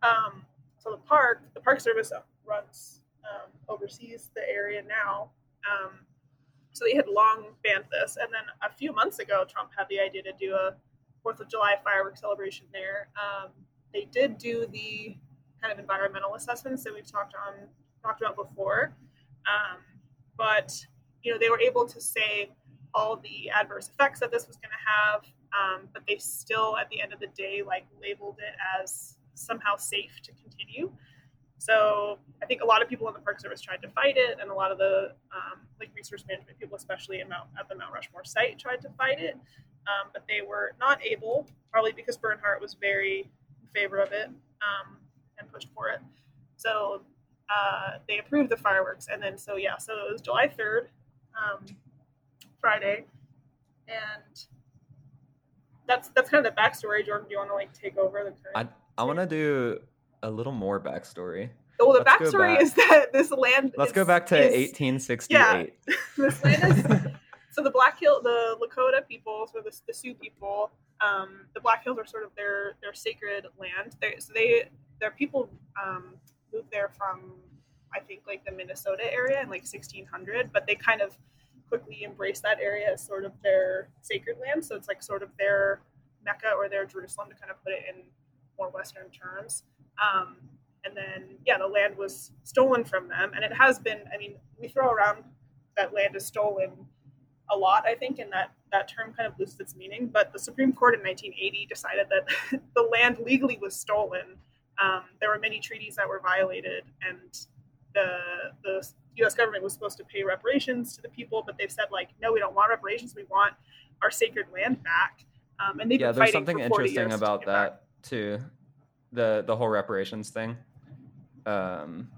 Um, so the park, the Park Service runs um, oversees the area now. Um, so they had long banned this, and then a few months ago, Trump had the idea to do a Fourth of July fireworks celebration there. Um, they did do the kind of environmental assessments that we've talked on talked about before, um, but you know they were able to say all the adverse effects that this was going to have, um, but they still at the end of the day like labeled it as somehow safe to continue. So I think a lot of people in the Park Service tried to fight it, and a lot of the um, like resource management people, especially in Mount, at the Mount Rushmore site, tried to fight it, um, but they were not able, probably because Bernhardt was very in favor of it. Um, and pushed for it. So uh, they approved the fireworks. And then, so yeah, so it was July third, um, Friday. And that's that's kind of the backstory. Jordan, do you want to like take over the current? I, I want to do a little more backstory. Well, the Let's backstory is that this land Let's is, go back to is, eighteen sixty-eight. Yeah, this land is, so the Black Hill, the Lakota people, so the, the Sioux people, um, the Black Hills are sort of their, their sacred land. They, so they... Their people um, moved there from, I think, like the Minnesota area in like sixteen hundred, but they kind of quickly embraced that area as sort of their sacred land. So it's like sort of their Mecca or their Jerusalem, to kind of put it in more Western terms. Um, and then, yeah, the land was stolen from them. And it has been, I mean, we throw around that land is stolen a lot, I think, and that, that term kind of loses its meaning. But the Supreme Court in nineteen eighty decided that the land legally was stolen. Um, there were many treaties that were violated, and the the U S government was supposed to pay reparations to the people, but they've said, like, no, we don't want reparations. We want our sacred land back. Um, and they've yeah, been fighting for forty years. Yeah, there's something interesting about that, too, the, the whole reparations thing. Um,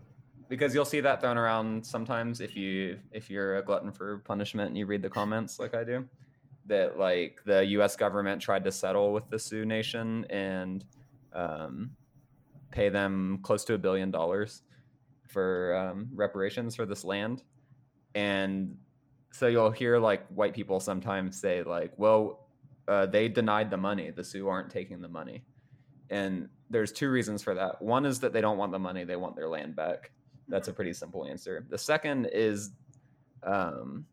because you'll see that thrown around sometimes if, you, if you're a glutton for punishment and you read the comments like I do, that, like, the U S government tried to settle with the Sioux Nation and... Um, pay them close to a billion dollars for um, reparations for this land. And so you'll hear like white people sometimes say like, well, Uh, they denied the money. The Sioux aren't taking the money. And there's two reasons for that. One is that they don't want the money. They want their land back. That's a pretty simple answer. The second is um,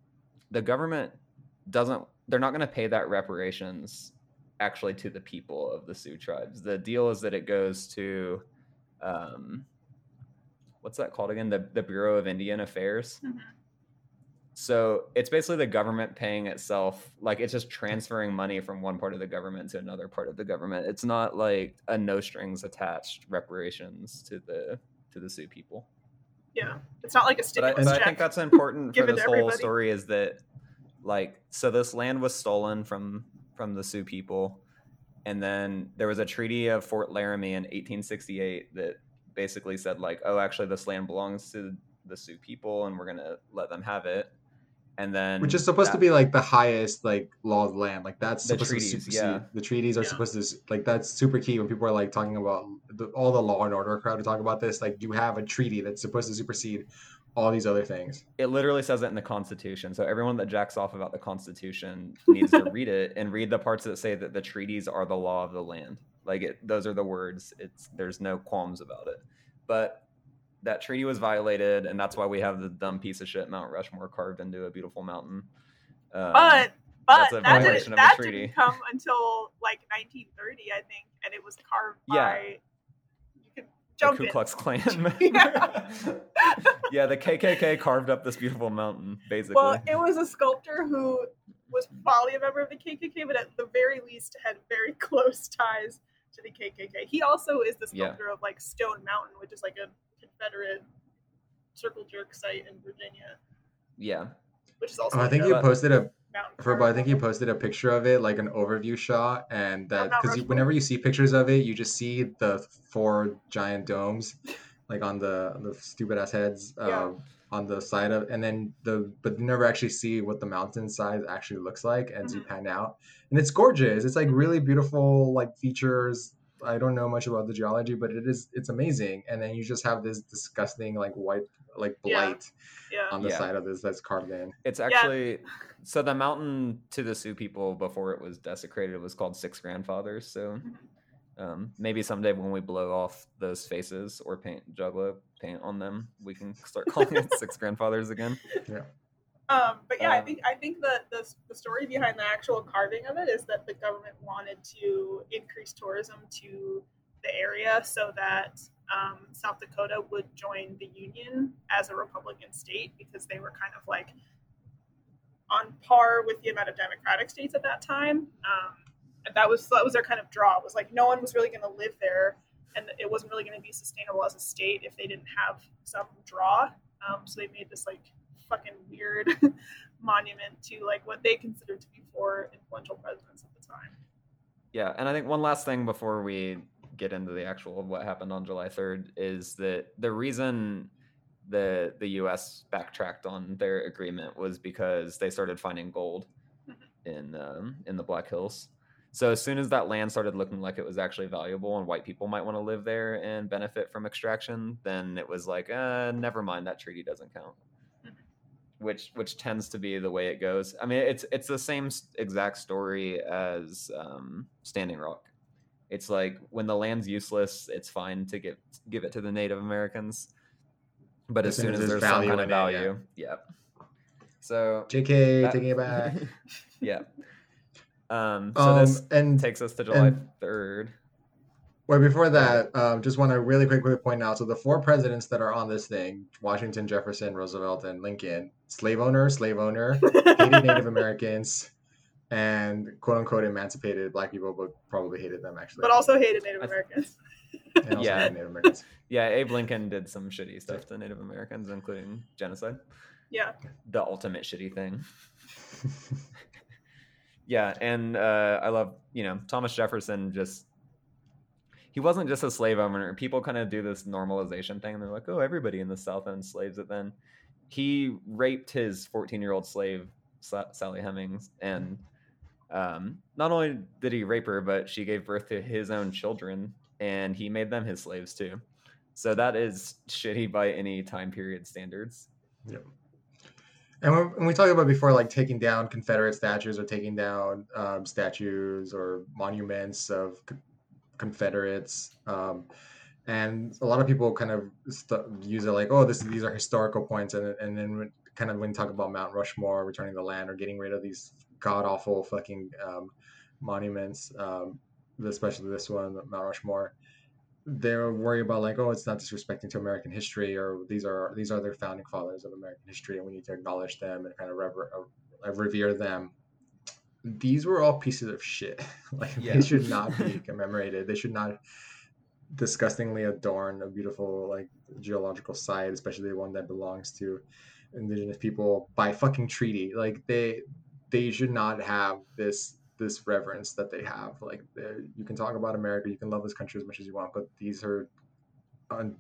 the government doesn't, they're not going to pay that reparations actually to the people of the Sioux tribes. The deal is that it goes to, um, what's that called again? The, the Bureau of Indian Affairs. Mm-hmm. So it's basically the government paying itself, like it's just transferring money from one part of the government to another part of the government. It's not like a no strings attached reparations to the to the Sioux people. Yeah, it's not like a stimulus but I, but check. I think that's important for this whole everybody. story is that, like, so this land was stolen from from the Sioux people, and then there was a treaty of Fort Laramie in eighteen sixty-eight that basically said, like, oh, actually this land belongs to the Sioux people and we're gonna let them have it. And then which is supposed that, to be like the highest like law of the land, like that's the treaties. To super, yeah, the treaties are yeah. supposed to, like, that's super key when people are like talking about the, all the law and order crowd to talk about this. Like, you have a treaty that's supposed to supersede all these other things. It literally says it in the Constitution. So everyone that jacks off about the Constitution needs to read it and read the parts that say that the treaties are the law of the land. Like it, those are the words. It's there's no qualms about it, but. That treaty was violated, and that's why we have the dumb piece of shit Mount Rushmore carved into a beautiful mountain. Um, but but that's a that, didn't, of that a treaty. Didn't come until like nineteen thirty, I think, and it was carved yeah. by you can jump the Ku Klux Klan. yeah. yeah, the K K K carved up this beautiful mountain, basically. Well, it was a sculptor who was probably a member of the K K K, but at the very least had very close ties to the K K K. He also is the sculptor yeah. of like Stone Mountain, which is like a Confederate circle jerk site in Virginia. Yeah, which is also. Oh, I think you posted a. Herbal, I think you posted a picture of it, like an overview shot, and that because you, whenever you see pictures of it, you just see the four giant domes, like on the the stupid ass heads uh, yeah. on the side of, and then the but you never actually see what the mountainside actually looks like as mm-hmm. you pan out, and it's gorgeous. It's like really beautiful, like features. I don't know much about the geology, but it is it's amazing. And then you just have this disgusting like white like blight yeah. Yeah. on the yeah. side of this that's carved in. It's actually yeah. so the mountain to the Sioux people before it was desecrated was called Six Grandfathers. So um, maybe someday when we blow off those faces or paint juggalo paint on them, we can start calling it Six Grandfathers again. Yeah. Um, but yeah, um, I think I think the, the the story behind the actual carving of it is that the government wanted to increase tourism to the area so that um, South Dakota would join the Union as a Republican state because they were kind of like on par with the amount of Democratic states at that time. Um, and that was that was their kind of draw. It was like no one was really going to live there, and it wasn't really going to be sustainable as a state if they didn't have some draw. Um, so they made this like. Fucking weird monument to like what they considered to be four influential presidents at the time. Yeah, and I think one last thing before we get into the actual of what happened on July third is that the reason the the U S backtracked on their agreement was because they started finding gold in um, in the Black Hills. So as soon as that land started looking like it was actually valuable and white people might want to live there and benefit from extraction, then it was like, uh, never mind, that treaty doesn't count. Which which tends to be the way it goes. I mean, it's it's the same exact story as um, Standing Rock. It's like when the land's useless, it's fine to give give it to the Native Americans. But as, as soon as there's, there's some kind of value, it, yeah. yeah. So J K that, taking it back. yeah. Um, so um, this and, takes us to July third. Well, before that, um, just want to really quickly point out, so the four presidents that are on this thing, Washington, Jefferson, Roosevelt, and Lincoln, slave owner, slave owner, hated Native Americans, and quote-unquote emancipated Black people, but probably hated them, actually. But also hated Native Americans. And also yeah. hated Native Americans. Yeah, Abe Lincoln did some shitty stuff to Native Americans, including genocide. Yeah. The ultimate shitty thing. yeah, and uh, I love, you know, Thomas Jefferson just... He wasn't just a slave owner. People kind of do this normalization thing. And they're like, oh, everybody in the South owned slaves. And then he raped his fourteen-year-old slave, Sa- Sally Hemings. And um, not only did he rape her, but she gave birth to his own children. And he made them his slaves, too. So that is shitty by any time period standards. Yep. And when, when we talked about before, like taking down Confederate statues or taking down um, statues or monuments of co- Confederates, um, and a lot of people kind of st- use it like, oh, this these are historical points, and and then when, kind of when you talk about Mount Rushmore, returning the land, or getting rid of these god awful fucking um, monuments, um, especially this one, Mount Rushmore. They worry about like, oh, it's not disrespecting to American history, or these are these are their founding fathers of American history, and we need to acknowledge them and kind of rever- uh, revere them. These were all pieces of shit. Like yeah. They should not be commemorated. They should not disgustingly adorn a beautiful like geological site, especially one that belongs to indigenous people by fucking treaty. Like they they should not have this. this reverence that they have. Like you can talk about America, you can love this country as much as you want, but these are un-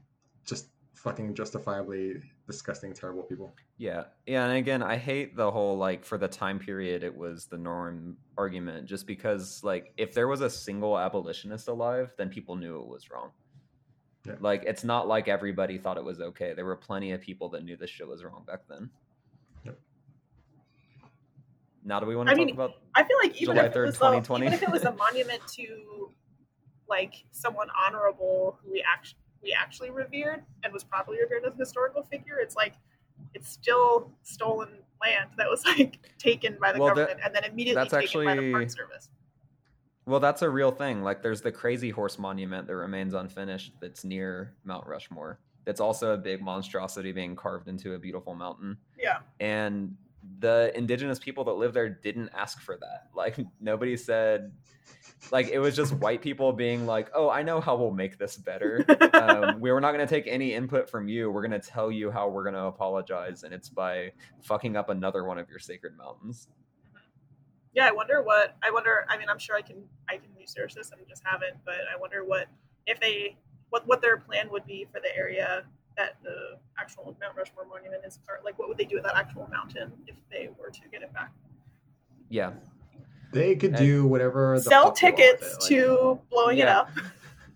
just fucking justifiably disgusting, terrible people. Yeah. Yeah. And again, I hate the whole, like for the time period, it was the norm argument, just because like if there was a single abolitionist alive, then people knew it was wrong. Yeah. Like, it's not like everybody thought it was okay. There were plenty of people that knew this shit was wrong back then. Now do we want to I talk mean, about I feel like even July third, if twenty twenty? Even if it was a monument to like someone honorable who we actually we actually revered and was probably revered as a historical figure, it's like it's still stolen land that was like taken by the well, government that, and then immediately taken actually, by the Park Service. Well, that's a real thing. Like there's the Crazy Horse Monument that remains unfinished that's near Mount Rushmore. That's also a big monstrosity being carved into a beautiful mountain. Yeah. And the indigenous people that live there didn't ask for that. Like nobody said, like it was just white people being like, oh, I know how we'll make this better. Um, we were not going to take any input from you. We're going to tell you how we're going to apologize. And it's by fucking up another one of your sacred mountains. Yeah. I wonder what, I wonder, I mean, I'm sure I can, I can research this. I just haven't, but I wonder what, if they, what, what their plan would be for the area that the actual Mount Rushmore monument is part, like what would they do with that actual mountain if they were to get it back? Yeah. They could and do whatever. The sell tickets like, to blowing yeah.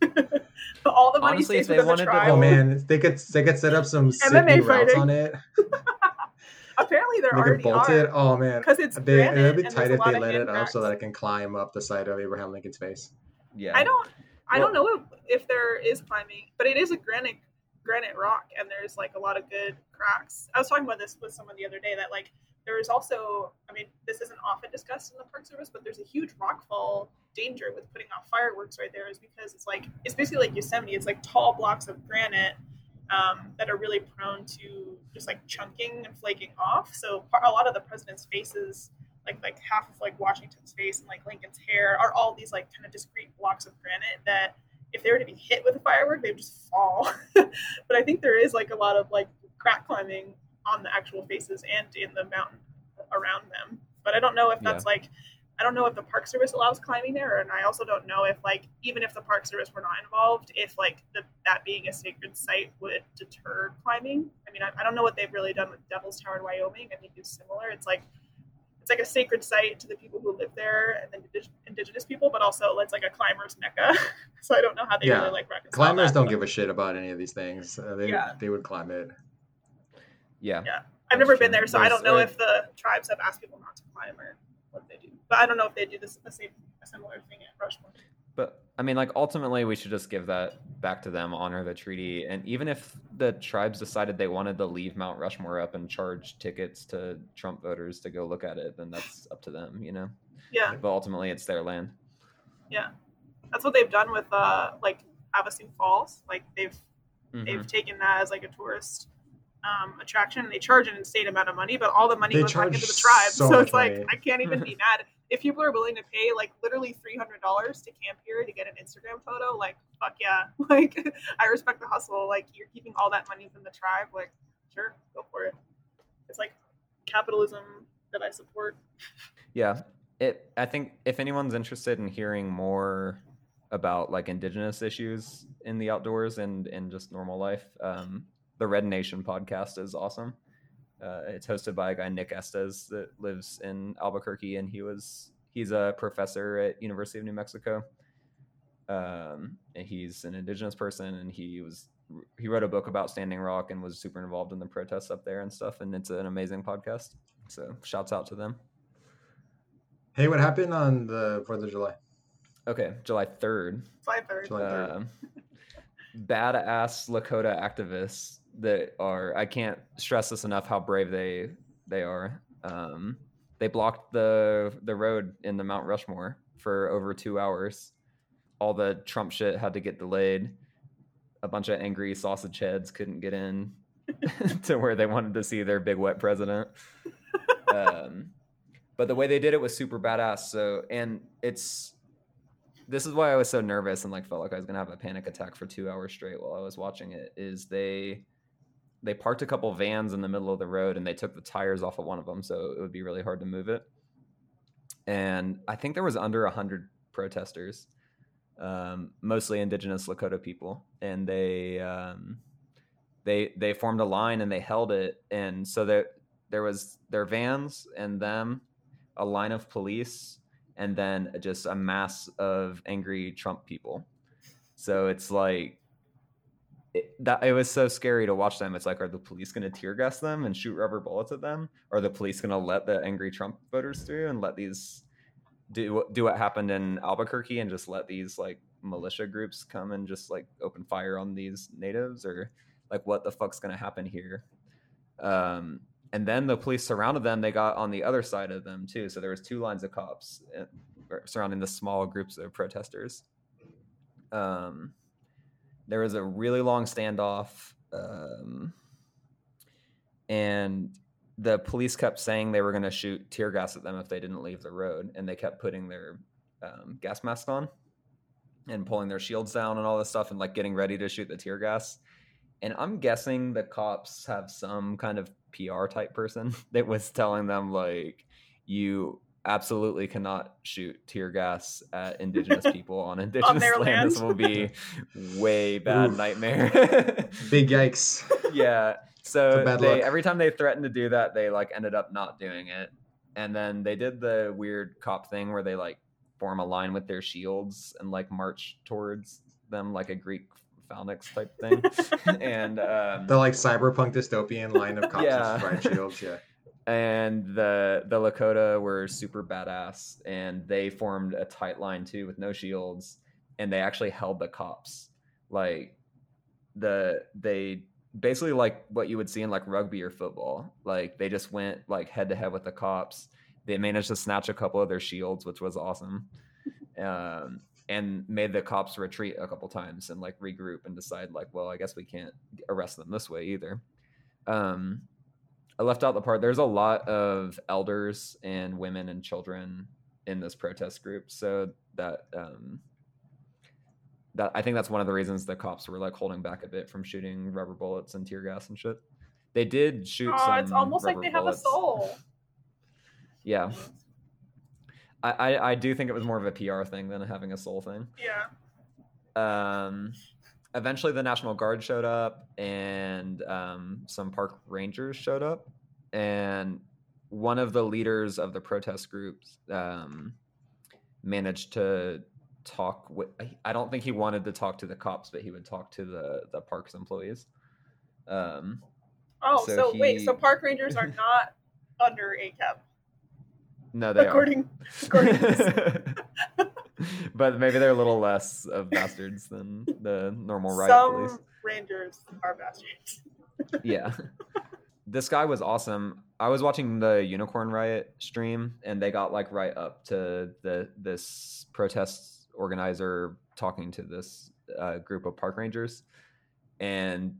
it up. But all the money honestly, stays if they wanted the tribe. To, oh man, they could, they could set up some M M A routes on it. Apparently there are. They could bolt it. Oh man. Because it's they, granite. It would be tight if they let it up so that it can climb up the side of Abraham Lincoln's face. Yeah. I don't, I well, don't know if there is climbing, but it is a granite granite rock and there's like a lot of good cracks. I was talking about this with someone the other day that like there is also, I mean this isn't often discussed in the Park Service, but there's a huge rockfall danger with putting off fireworks right there is because it's like it's basically like Yosemite. It's like tall blocks of granite um that are really prone to just like chunking and flaking off. So a lot of the president's faces, like like half of like Washington's face and like Lincoln's hair are all these like kind of discrete blocks of granite that if they were to be hit with a firework, they would just fall. But I think there is like a lot of like crack climbing on the actual faces and in the mountain around them. But I don't know if that's yeah. like, I don't know if the Park Service allows climbing there. And I also don't know if like, even if the Park Service were not involved, if like the, that being a sacred site would deter climbing. I mean, I, I don't know what they've really done with Devil's Tower in Wyoming. I think it's similar. It's like, it's like a sacred site to the people who live there and then indig- indigenous people, but also it's like a climber's mecca. So I don't know how they yeah. really like reconcile climbers that, don't but... give a shit about any of these things. Uh, they yeah. they would climb it. Yeah. Yeah. I've never been there, so There's, I don't know uh... if the tribes have asked people not to climb or what they do. But I don't know if they do this the same a similar thing at Rushmore. But I mean, like ultimately we should just give that back to them, honor the treaty. And even if the tribes decided they wanted to leave Mount Rushmore up and charge tickets to Trump voters to go look at it, then that's up to them, you know? Yeah. But ultimately it's their land. Yeah. That's what they've done with uh, like Havasu Falls. Like they've, mm-hmm. they've taken that as like a tourist um, attraction. They charge an insane amount of money, but all the money they goes back into the tribe. So, so it's money. Like, I can't even be mad. If people are willing to pay like literally three hundred dollars to camp here to get an Instagram photo, like, fuck yeah. Like, I respect the hustle. Like, you're keeping all that money from the tribe. Like, sure, go for it. It's like capitalism that I support. Yeah. It. I think if anyone's interested in hearing more about like indigenous issues in the outdoors and, and just normal life, um, the Red Nation podcast is awesome. Uh, it's hosted by a guy, Nick Estes, that lives in Albuquerque, and he was he's a professor at University of New Mexico. Um, and he's an indigenous person, and he was he wrote a book about Standing Rock and was super involved in the protests up there and stuff. And it's an amazing podcast. So shouts out to them. Hey, what happened on the fourth of July? Okay, July third. July third. July third. Uh, badass Lakota activists that are, I can't stress this enough how brave they they are. Um, they blocked the the road in the Mount Rushmore for over two hours. All the Trump shit had to get delayed. A bunch of angry sausage heads couldn't get in to where they wanted to see their big wet president. Um, but the way they did it was super badass. So, and it's, this is why I was so nervous and like felt like I was going to have a panic attack for two hours straight while I was watching it, is they, they parked a couple vans in the middle of the road and they took the tires off of one of them. So it would be really hard to move it. And I think there was under a hundred protesters, um, mostly indigenous Lakota people. And they, um, they, they formed a line and they held it. And so there, there was their vans and them, a line of police, and then just a mass of angry Trump people. So it's like, it, that, it was so scary to watch them. It's like, are the police going to tear gas them and shoot rubber bullets at them? Are the police going to let the angry Trump voters through and let these do, do what happened in Albuquerque and just let these like militia groups come and just like open fire on these natives, or like what the fuck's going to happen here? Um, And then the police surrounded them. They got on the other side of them too. So there was two lines of cops surrounding the small groups of protesters. Um, there was a really long standoff. Um, and the police kept saying they were going to shoot tear gas at them if they didn't leave the road. And they kept putting their um, gas masks on and pulling their shields down and all this stuff and like getting ready to shoot the tear gas. And I'm guessing the cops have some kind of P R type person that was telling them like, you absolutely cannot shoot tear gas at indigenous people on indigenous on land. land. This will be way bad. Oof. Nightmare. Big yikes. Yeah. So they, every time they threatened to do that, they like ended up not doing it. And then they did the weird cop thing where they like form a line with their shields and like march towards them like a Greek phonics type thing. And um, the like cyberpunk dystopian line of cops, yeah, with riot shields. Yeah. And the the Lakota were super badass, and they formed a tight line too with no shields, and they actually held the cops. Like the they basically like what you would see in like rugby or football. Like they just went like head to head with the cops. They managed to snatch a couple of their shields, which was awesome. Um and made the cops retreat a couple times and like regroup and decide like, well, I guess we can't arrest them this way either. Um, I left out the part, there's a lot of elders and women and children in this protest group. So that, um, that I think that's one of the reasons the cops were like holding back a bit from shooting rubber bullets and tear gas and shit. They did shoot oh, some it's almost like they bullets. Have a soul. Yeah. I, I do think it was more of a P R thing than having a soul thing. Yeah. Um, eventually the National Guard showed up and um, some park rangers showed up. And one of the leaders of the protest groups um, managed to talk with, I don't think he wanted to talk to the cops, but he would talk to the, the park's employees. Um, oh, so, so he... wait, so park rangers are not under A C A B. No, they according, are. According to this. But maybe they're a little less of bastards than the normal riot Some police. Some rangers are bastards. Yeah. This guy was awesome. I was watching the Unicorn Riot stream, and they got like right up to the this protest organizer talking to this uh, group of park rangers. And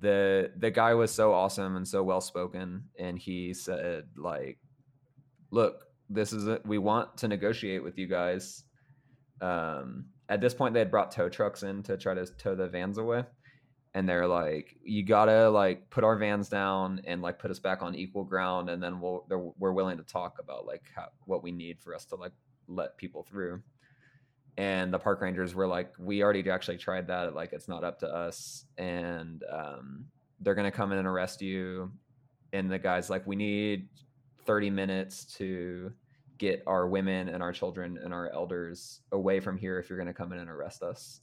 the the guy was so awesome and so well-spoken, and he said like, look, this is it. We want to negotiate with you guys. Um, at this point, they had brought tow trucks in to try to tow the vans away. And they're like, you gotta like put our vans down and like put us back on equal ground. And then we'll, we're willing to talk about like how, what we need for us to like let people through. And the park rangers were like, we already actually tried that. Like, it's not up to us. And um, they're going to come in and arrest you. And the guy's like, we need thirty minutes to get our women and our children and our elders away from here if you're going to come in and arrest us.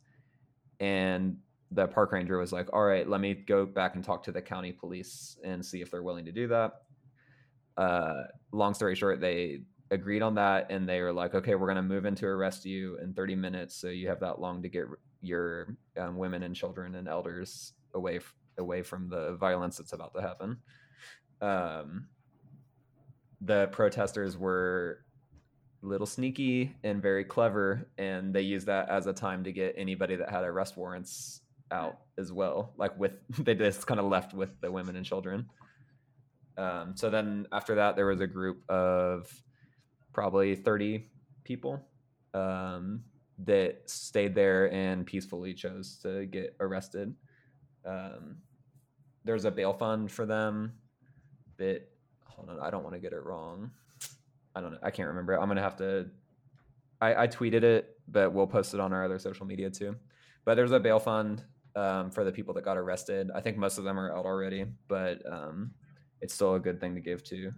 And the park ranger was like, all right, let me go back and talk to the county police and see if they're willing to do that. Uh, long story short, they agreed on that, and they were like, okay, we're going to move in to arrest you in thirty minutes. So you have that long to get your um, women and children and elders away, f- away from the violence that's about to happen. Um, the protesters were a little sneaky and very clever, and they used that as a time to get anybody that had arrest warrants out as well. Like with, they just kind of left with the women and children. Um, so then after that, there was a group of probably thirty people um, that stayed there and peacefully chose to get arrested. Um, there's a bail fund for them that, hold on, I don't want to get it wrong. I don't know. I can't remember. I'm going to have to, I, I tweeted it, but we'll post it on our other social media too. But there's a bail fund um, for the people that got arrested. I think most of them are out already, but um, it's still a good thing to give to,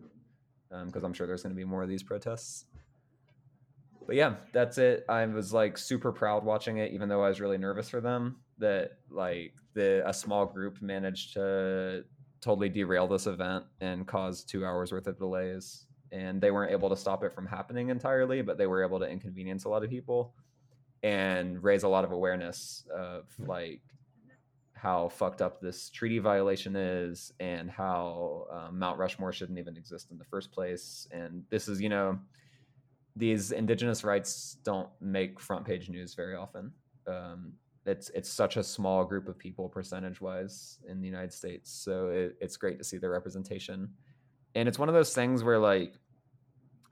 because um, I'm sure there's going to be more of these protests. But yeah, that's it. I was like super proud watching it, even though I was really nervous for them, that like the a small group managed to totally derail this event and cause two hours worth of delays. And they weren't able to stop it from happening entirely, but they were able to inconvenience a lot of people and raise a lot of awareness of like how fucked up this treaty violation is, and how um, Mount Rushmore shouldn't even exist in the first place. And this is, you know, these indigenous rights don't make front page news very often. Um, it's it's such a small group of people percentage wise in the United States. So it, it's great to see their representation. And it's one of those things where, like,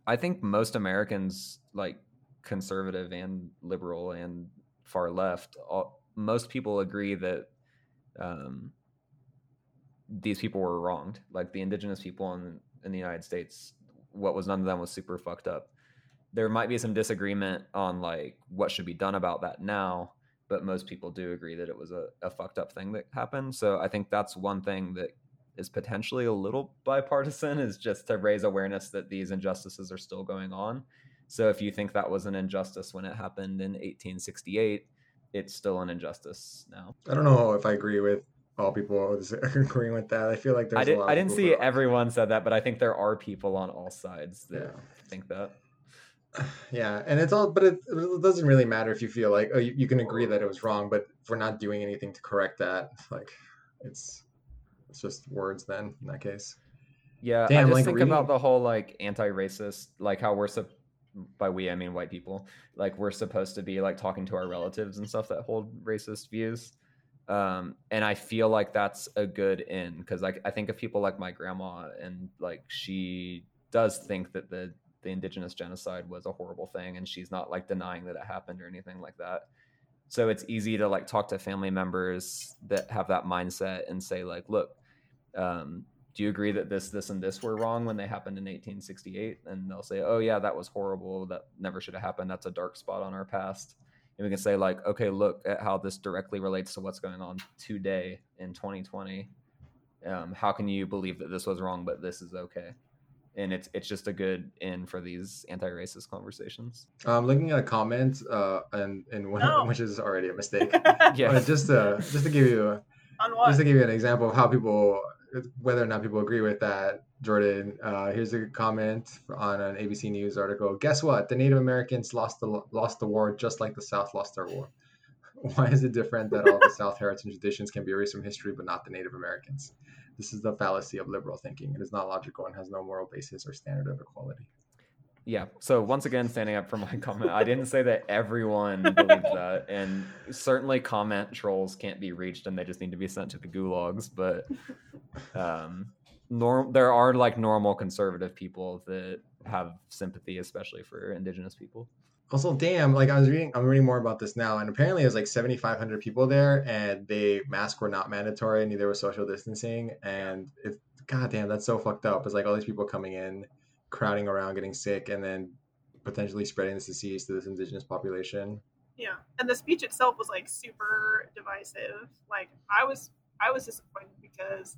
I think most Americans, like conservative and liberal and far left, all, most people agree that um, these people were wronged. Like the indigenous people in, in the United States, what was done to them was super fucked up. There might be some disagreement on like what should be done about that now, but most people do agree that it was a, a fucked up thing that happened. So I think that's one thing that is potentially a little bipartisan, is just to raise awareness that these injustices are still going on. So if you think that was an injustice when it happened in eighteen sixty-eight, it's still an injustice now. I don't know if I agree with all people agreeing with that. I feel like there's I did, a lot I didn't of see everyone said that, but I think there are people on all sides that yeah. think that. Yeah, and it's all, but it, it doesn't really matter if you feel like, oh, you, you can agree that it was wrong, but if we're not doing anything to correct that, like it's, it's just words then in that case. Yeah. Damn, I just like think reading about the whole like anti-racist, like how we're, su- by we, I mean white people, like we're supposed to be like talking to our relatives and stuff that hold racist views. Um, and I feel like that's a good end, because like, I think of people like my grandma, and like she does think that the, the indigenous genocide was a horrible thing, and she's not like denying that it happened or anything like that. So it's easy to like talk to family members that have that mindset and say like, look, Um, do you agree that this, this, and this were wrong when they happened in eighteen sixty-eight? And they'll say, oh yeah, that was horrible. That never should have happened. That's a dark spot on our past. And we can say like, okay, look at how this directly relates to what's going on today in twenty twenty. Um, how can you believe that this was wrong, but this is okay? And it's it's just a good end for these anti-racist conversations. I'm looking at a comment, uh, and and one, oh. which is already a mistake. Yeah, just to, just to give you a, just to give you an example of how people, whether or not people agree with that, Jordan, uh, here's a comment on an A B C News article. Guess what? The Native Americans lost the lost the war just like the South lost their war. Why is it different that all the South heritage and traditions can be erased from history, but not the Native Americans? This is the fallacy of liberal thinking. It is not logical and has no moral basis or standard of equality. Yeah. So once again, standing up for my comment, I didn't say that everyone believes that, and certainly comment trolls can't be reached, and they just need to be sent to the gulags. But um, norm- there are like normal conservative people that have sympathy, especially for indigenous people. Also, damn, like I was reading, I'm reading more about this now, and apparently there's like seventy-five hundred people there, and they masks were not mandatory, and there was social distancing, and it's goddamn, that's so fucked up. It's like all these people coming in, crowding around, getting sick, and then potentially spreading this disease to this indigenous population. Yeah, and the speech itself was like super divisive. Like I was, I was disappointed because,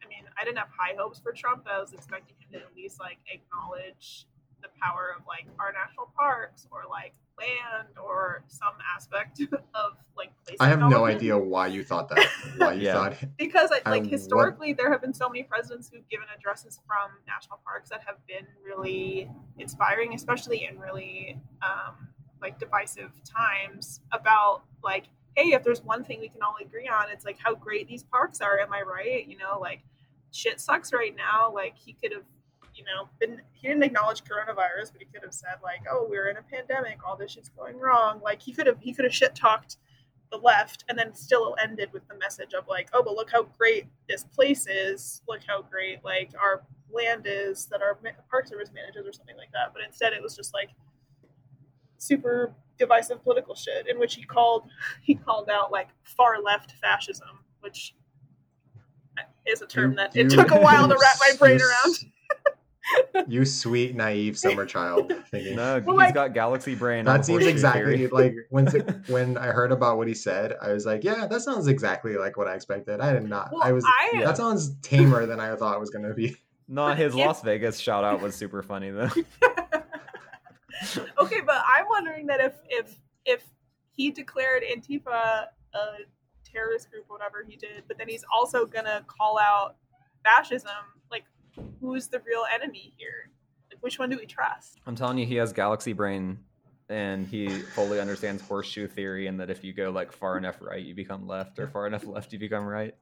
I mean, I didn't have high hopes for Trump. I was expecting him to at least like acknowledge the power of like our national parks, or like land or some aspect of like place. I have no idea why you thought that. Why you yeah. thought it. Because I, like I, historically what? there have been so many presidents who've given addresses from national parks that have been really inspiring, especially in really um, like divisive times about like, hey, if there's one thing we can all agree on, it's like how great these parks are. Am I right? You know, like shit sucks right now. Like he could have, you know, been, he didn't acknowledge coronavirus, but he could have said like, oh, we're in a pandemic. All this shit's going wrong. Like he could have, he could have shit talked the left and then still ended with the message of like, oh, but look how great this place is. Look how great like our land is that our Park Service manages or something like that. But instead it was just like super divisive political shit in which he called he called out like far left fascism, which is a term you, that it you, took a while to wrap my brain you, around. You sweet naive summer child thinking. No, well, he's like, got galaxy brain. That seems exactly like when when I heard about what he said, I was like, yeah, that sounds exactly like what I expected. I did not. Well, I was I, that sounds tamer than I thought it was going to be. Not his Las Vegas shout out was super funny though. Okay, but I'm wondering that if if if he declared Antifa a terrorist group, whatever he did, but then he's also gonna call out fascism, like who's the real enemy here? Like which one do we trust? I'm telling you, he has galaxy brain and he fully understands horseshoe theory and that if you go like far enough right you become left or far enough left you become right.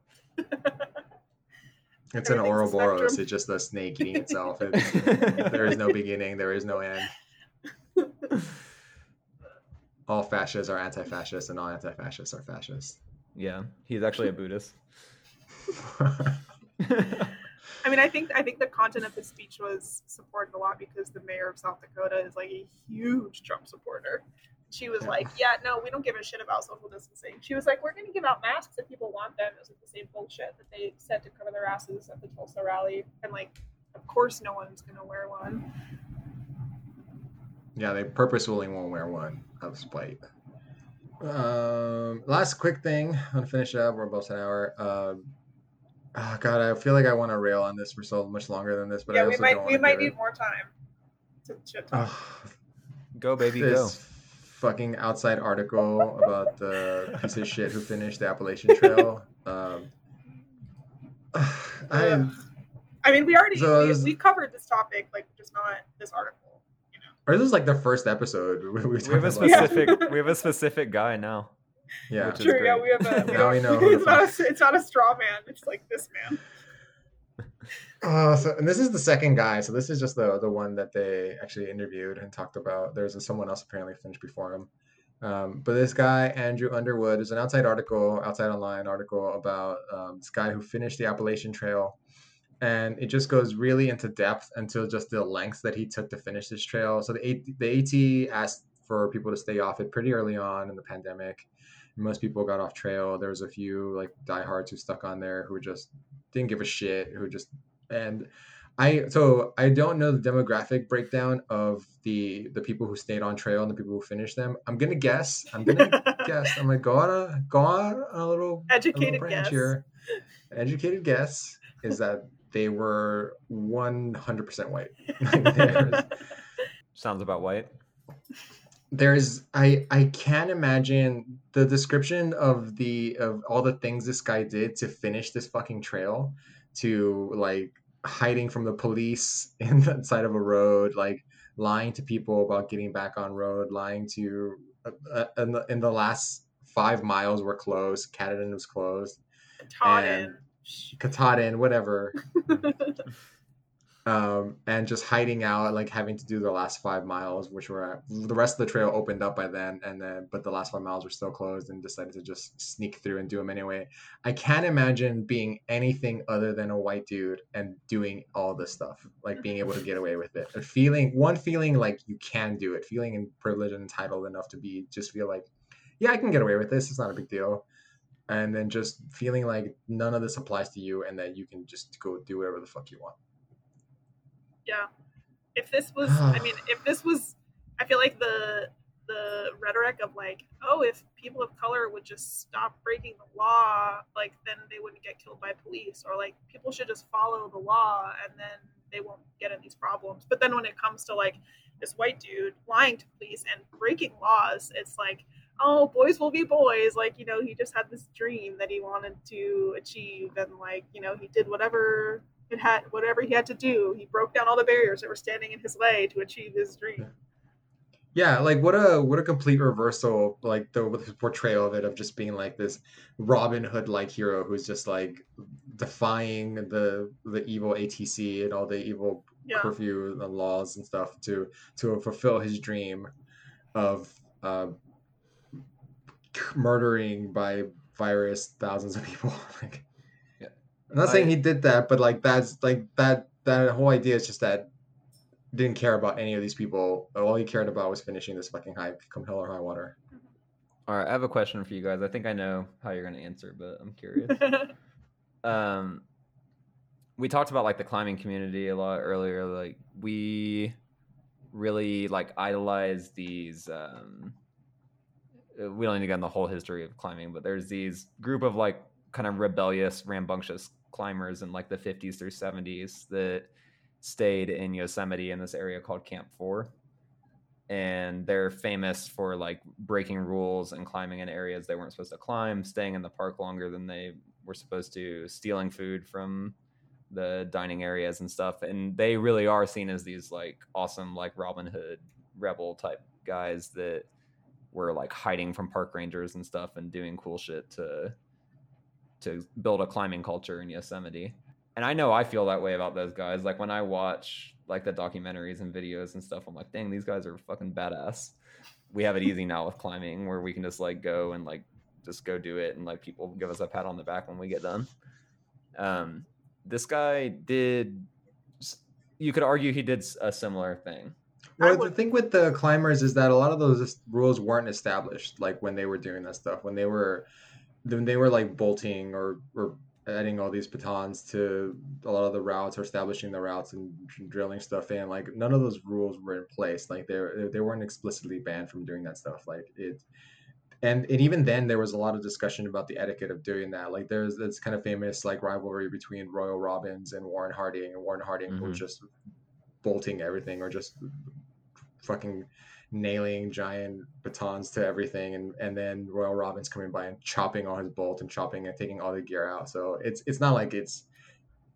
It's an Ouroboros, it's just the snake eating itself. It's, there is no beginning, there is no end. All fascists are anti-fascists and all anti-fascists are fascists. Yeah, he's actually a Buddhist. I mean, I think I think the content of his speech was supported a lot because the mayor of South Dakota is like a huge Trump supporter. She was yeah. like, yeah, no, we don't give a shit about social distancing. She was like, we're going to give out masks if people want them. It was like the same bullshit that they said to cover their asses at the Tulsa rally. And like, of course no one's going to wear one. Yeah, they purposefully won't wear one of spite. Um, last quick thing, I'm gonna finish it up. We're almost an hour. Um, oh God, I feel like I want to rail on this for so much longer than this, but yeah, I also we might don't we might need it. more time. To chip oh, go baby, this go. Fucking outside article about the piece of shit who finished the Appalachian Trail. um, yeah. I, I mean, we already so we, was, we covered this topic, like just not this article. Or this is like the first episode. We, we have a specific. Yeah. We have a specific guy now. Yeah, true. Great. Yeah, we have. A, we now we know. It's not, a, it's not a straw man. It's like this man. Uh, so and this is the second guy. So this is just the the one that they actually interviewed and talked about. There's a, someone else apparently finished before him. Um, but this guy, Andrew Underwood, is an outside article, outside online article about um, this guy who finished the Appalachian Trail. And it just goes really into depth until just the lengths that he took to finish this trail. So the, A T, the A T asked for people to stay off it pretty early on in the pandemic. Most people got off trail. There was a few like diehards who stuck on there who just didn't give a shit. Who just and I so I don't know the demographic breakdown of the the people who stayed on trail and the people who finished them. I'm gonna guess. I'm gonna guess. I'm gonna go on a go on a little educated a little guess here. An educated guess is that. They were one hundred percent white. There's, Sounds about white. There's, I, I can't imagine the description of the of all the things this guy did to finish this fucking trail, to like hiding from the police in the side of a road, like lying to people about getting back on road, lying to, uh, in, the, in the last five miles were closed, Katahdin was closed. Katahdin. Katahdin, whatever. um, and just hiding out, like having to do the last five miles, which were at, the rest of the trail opened up by then, and then but the last five miles were still closed, and decided to just sneak through and do them anyway. I can't imagine being anything other than a white dude and doing all this stuff, like being able to get away with it. A feeling, one feeling like you can do it, feeling privileged and entitled enough to be just feel like, yeah, I can get away with this. It's not a big deal. And then just feeling like none of this applies to you and that you can just go do whatever the fuck you want. Yeah. If this was, I mean, if this was, I feel like the the rhetoric of like, oh, if people of color would just stop breaking the law, like then they wouldn't get killed by police, or like people should just follow the law and then they won't get in these problems. But then when it comes to like this white dude lying to police and breaking laws, it's like, oh, boys will be boys. Like, you know, he just had this dream that he wanted to achieve, and like, you know, he did whatever it had, whatever he had to do. He broke down all the barriers that were standing in his way to achieve his dream. Yeah, like what a what a complete reversal, like the, the portrayal of it, of just being like this Robin Hood like hero who's just like defying the the evil A T C and all the evil yeah. curfew and laws and stuff to to fulfill his dream of uh, murdering by virus thousands of people. Like, yeah. I'm not I, saying he did that, but like that's like that that whole idea is just that. Didn't care about any of these people. All he cared about was finishing this fucking hike, come hell or high water. All right, I have a question for you guys. I think I know how you're going to answer, but I'm curious. um, we talked about like the climbing community a lot earlier. Like we really like idolize these. Um, we don't need to get into the whole history of climbing, but there's these group of like kind of rebellious, rambunctious climbers in like the fifties through seventies that stayed in Yosemite in this area called Camp Four, and they're famous for like breaking rules and climbing in areas they weren't supposed to climb, staying in the park longer than they were supposed to, stealing food from the dining areas and stuff. And they really are seen as these like awesome like Robin Hood rebel type guys that were like hiding from park rangers and stuff and doing cool shit to to build a climbing culture in Yosemite. And I know I feel that way about those guys. Like when I watch like the documentaries and videos and stuff, I'm like, dang, these guys are fucking badass. We have it easy now with climbing where we can just like go and like just go do it. And like people give us a pat on the back when we get done. Um, this guy did, you could argue he did a similar thing. Well, would... the thing with the climbers is that a lot of those rules weren't established. Like when they were doing that stuff, when they were, when they were like bolting or, or, adding all these batons to a lot of the routes or establishing the routes and drilling stuff in, like none of those rules were in place. Like they they weren't explicitly banned from doing that stuff. Like it, and, and even then there was a lot of discussion about the etiquette of doing that. Like there's this kind of famous like rivalry between Royal Robbins and Warren Harding, and Warren Harding mm-hmm. was just bolting everything or just fucking nailing giant batons to everything, and and then Royal Robbins coming by and chopping all his bolt and chopping and taking all the gear out. So it's it's not like it's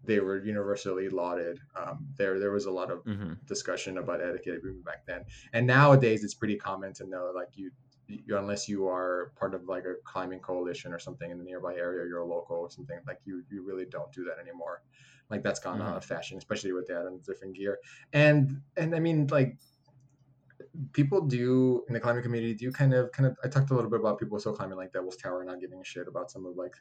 they were universally lauded. Um, there there was a lot of mm-hmm. discussion about etiquette even back then, and nowadays it's pretty common to know like you, you unless you are part of like a climbing coalition or something in the nearby area, you're a local or something, like you you really don't do that anymore. Like that's gone mm-hmm. out of fashion, especially with that and different gear. And and I mean like. People do in the climbing community do kind of kind of I talked a little bit about people still climbing like Devil's Tower, not giving a shit about some of like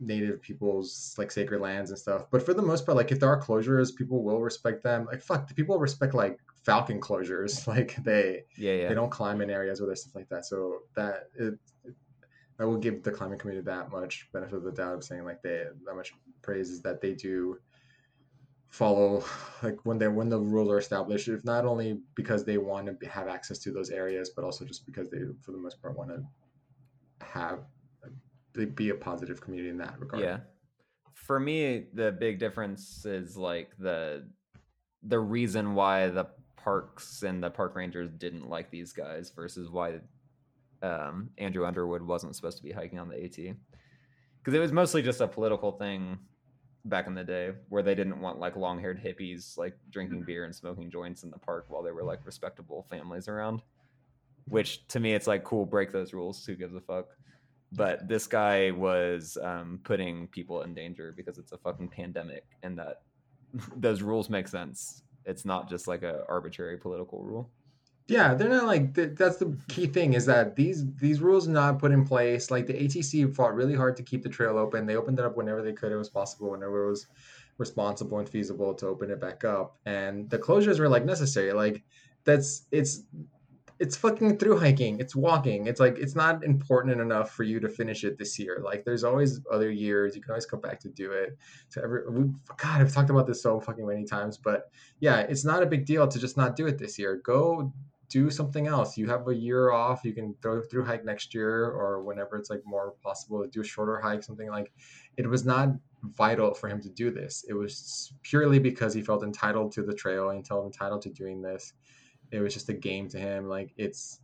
native people's like sacred lands and stuff. But for the most part, like if there are closures, people will respect them. Like fuck, the people respect like falcon closures. Like they yeah, yeah. they don't climb in areas where there's stuff like that. So that it, it, I will give the climbing community that much benefit of the doubt of saying like they that much praise is that they do follow like when they when the rules are established, if not only because they want to have access to those areas, but also just because they for the most part want to have they be a positive community in that regard. Yeah, for me the big difference is like the the reason why the parks and the park rangers didn't like these guys versus why um Andrew Underwood wasn't supposed to be hiking on the AT, because it was mostly just a political thing back in the day where they didn't want like long-haired hippies like drinking beer and smoking joints in the park while they were like respectable families around, which to me it's like cool, break those rules, who gives a fuck. But this guy was um putting people in danger because it's a fucking pandemic, and that those rules make sense. It's not just like a arbitrary political rule. Yeah, they're not like th- that's the key thing is that these these rules are not put in place. Like the A T C fought really hard to keep the trail open. They opened it up whenever they could. It was possible, whenever it was responsible and feasible to open it back up. And the closures were like necessary. Like that's it's it's fucking through hiking. It's walking. It's like it's not important enough for you to finish it this year. Like there's always other years. You can always come back to do it. So every we, God, I've talked about this so fucking many times. But yeah, it's not a big deal to just not do it this year. Go. do something else. You have a year off, you can throw through hike next year, or whenever it's like more possible to do a shorter hike, something like. It was not vital for him to do this. It was purely because he felt entitled to the trail and felt entitled to doing this. It was just a game to him. Like, it's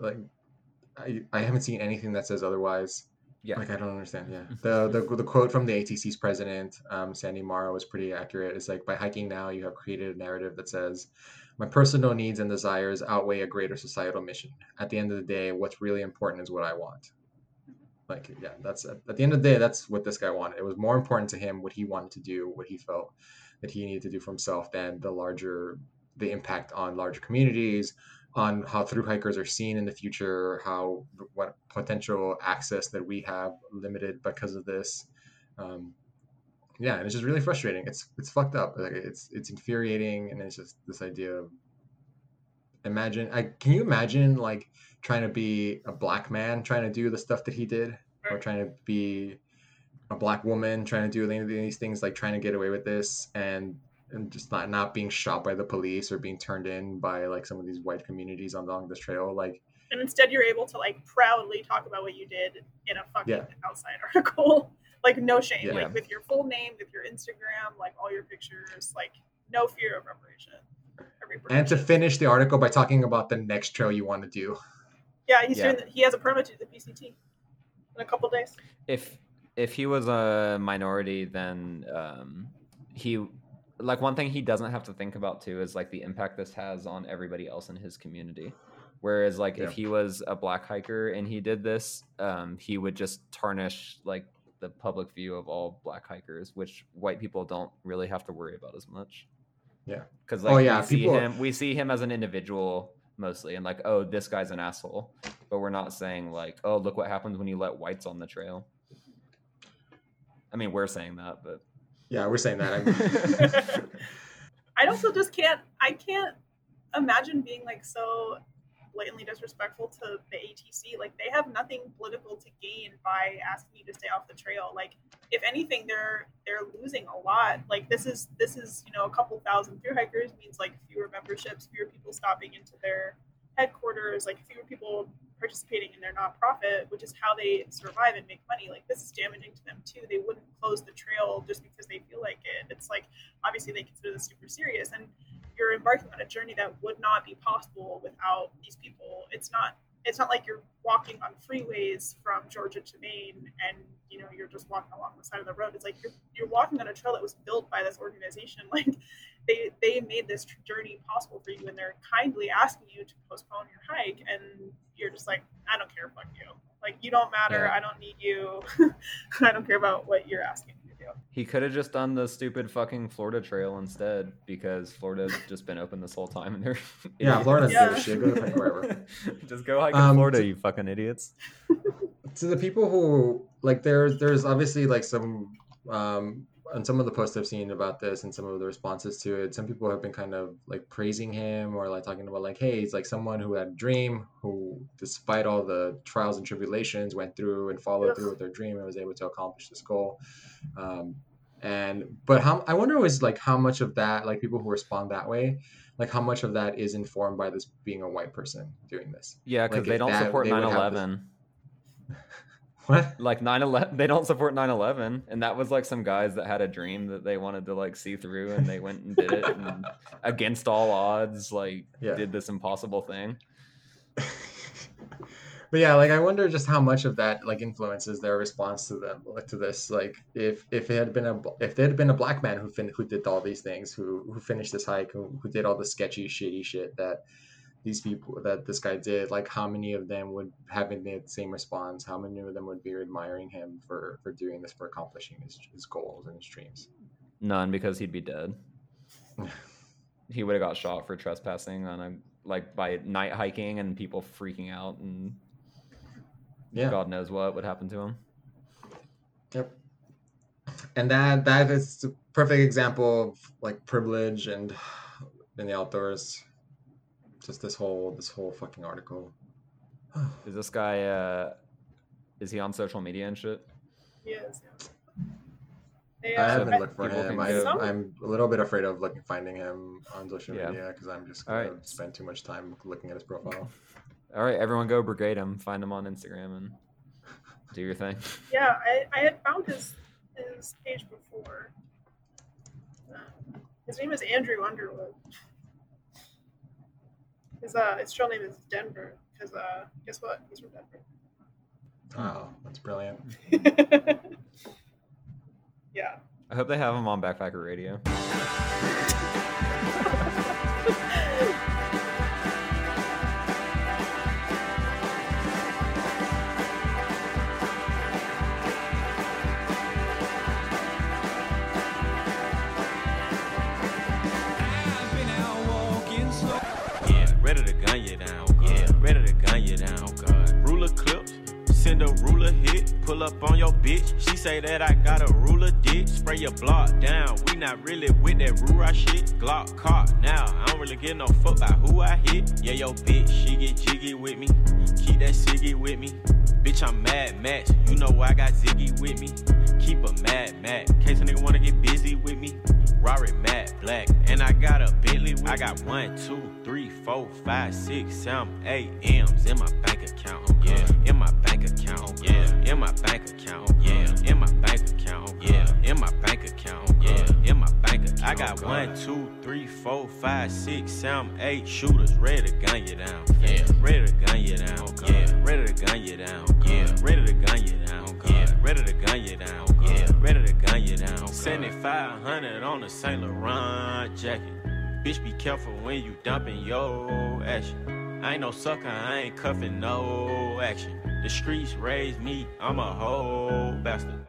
like, I, I haven't seen anything that says otherwise. Yeah. Like, I don't understand. Yeah. The, the, the quote from the A T C's president, um, Sandy Morrow, was pretty accurate. It's like, by hiking now, you have created a narrative that says, my personal needs and desires outweigh a greater societal mission. At the end of the day, what's really important is what I want. Like, yeah, that's at the end of the day, that's what this guy wanted. It was more important to him what he wanted to do, what he felt that he needed to do for himself, than the larger, the impact on larger communities, on how thru hikers are seen in the future, how, what potential access that we have limited because of this. Um, yeah, and it's just really frustrating. It's it's fucked up. Like, it's it's infuriating, and it's just this idea of, imagine, I can you imagine like trying to be a black man trying to do the stuff that he did, or trying to be a black woman trying to do any of these things, like trying to get away with this, and and just not not being shot by the police or being turned in by like some of these white communities along this trail, like. And instead, you're able to like proudly talk about what you did in a fucking yeah. Outside article, like no shame, yeah. like with your full name, with your Instagram, like all your pictures, like no fear of reparation. And to finish the article by talking about the next trail you want to do. Yeah, he's yeah. doing. The, he has a permit to the P C T in a couple days. If if he was a minority, then um, he like one thing he doesn't have to think about too is like the impact this has on everybody else in his community. Whereas like yeah. if he was a black hiker and he did this, um, he would just tarnish like the public view of all black hikers, which white people don't really have to worry about as much. Yeah, because like oh, yeah. we see People... him, we see him as an individual mostly, and like, oh, this guy's an asshole. But we're not saying like, oh, look what happens when you let whites on the trail. I mean, we're saying that, but yeah, we're saying that. I mean... I also just can't. I can't imagine being like so blatantly disrespectful to the A T C. Like, they have nothing political to gain by asking you to stay off the trail. Like, if anything, they're they're losing a lot. Like, this is this is you know, a couple thousand thru hikers means like fewer memberships, fewer people stopping into their headquarters, like fewer people participating in their nonprofit, which is how they survive and make money. Like, this is damaging to them too. They wouldn't close the trail just because they feel like it. It's like, obviously they consider this super serious, and you're embarking on a journey that would not be possible without these people. It's not it's not like you're walking on freeways from Georgia to Maine and, you know, you're just walking along the side of the road. It's like you're you're walking on a trail that was built by this organization. Like, they they made this journey possible for you, and they're kindly asking you to postpone your hike, and you're just like, I don't care, fuck you. Like, you don't matter. Yeah. I don't need you. I don't care about what you're asking. He could have just done the stupid fucking Florida trail instead, because Florida's just been open this whole time. And they're yeah, Florida's yeah. shit. Go hike wherever. Just go hike in um, Florida, to, you fucking idiots. To the people who like, there's there's obviously like some um, on some of the posts I've seen about this and some of the responses to it, some people have been kind of like praising him, or like talking about like, hey, he's like someone who had a dream, who despite all the trials and tribulations went through and followed yes. through with their dream and was able to accomplish this goal. Um, and, but how, I wonder was like how much of that, like people who respond that way, like how much of that is informed by this being a white person doing this? Yeah. Cause like, they don't that, support they nine eleven. What? Like nine eleven, they don't support nine eleven, and that was like some guys that had a dream that they wanted to like see through, and they went and did it, and against all odds, like yeah. did this impossible thing. But yeah, like I wonder just how much of that like influences their response to them to this. Like if if it had been a if there had been a black man who fin- who did all these things, who who finished this hike, who, who did all the sketchy, shitty shit that. These people that this guy did, like how many of them would have the same response? How many of them would be admiring him for, for doing this, for accomplishing his, his goals and his dreams? None, because he'd be dead. He would have got shot for trespassing on a like by night hiking and people freaking out, and yeah. God knows what would happen to him. Yep. And that that is a perfect example of like privilege and in the outdoors. Just this whole this whole fucking article. Is this guy uh is he on social media and shit? Yes. They I haven't so looked for him. I, I'm a little bit afraid of looking finding him on social yeah. media because I'm just going right. to spend too much time looking at his profile. All right, everyone go brigade him. Find him on Instagram and do your thing. Yeah, I, I had found his his page before. Um, his name is Andrew Underwood. His uh his real name is Denver because uh guess what? He's from Denver. Oh, that's brilliant. Yeah. I hope they have him on Backpacker Radio. Yeah, ready to gun you down, God. Yeah, ready to gun you down, God. Ruler clips. Send a ruler hit, pull up on your bitch. She say that I got a ruler dick. Spray your block down. We not really with that ruler shit. Glock caught now. I don't really give no fuck by who I hit. Yeah, yo bitch, she get jiggy with me. Keep that Siggy with me. Bitch, I'm mad match. You know I got Ziggy with me. Keep a mad mat. Case a nigga wanna get busy with me. Rory Matt Black. And I got a Bentley with me. I got one, two, three, four, five, six, seven, eight M's in my bank account. Yeah, in my bank account. Yeah, in my bank account. Yeah, in my bank account. Yeah, in my bank account. Yeah, in my bank account. I got one, two, three, four, five, six, seven, eight shooters ready to gun you down. Yeah, ready to gun you down. Yeah, ready to gun you down. Yeah, ready to gun you down. Yeah, ready to gun you down. Yeah, ready to gun you down. seventy-five hundred on the Saint Laurent jacket. Bitch, be careful when you dumping your action. I ain't no sucker, I ain't cuffing no action. The streets raised me, I'm a whole bastard.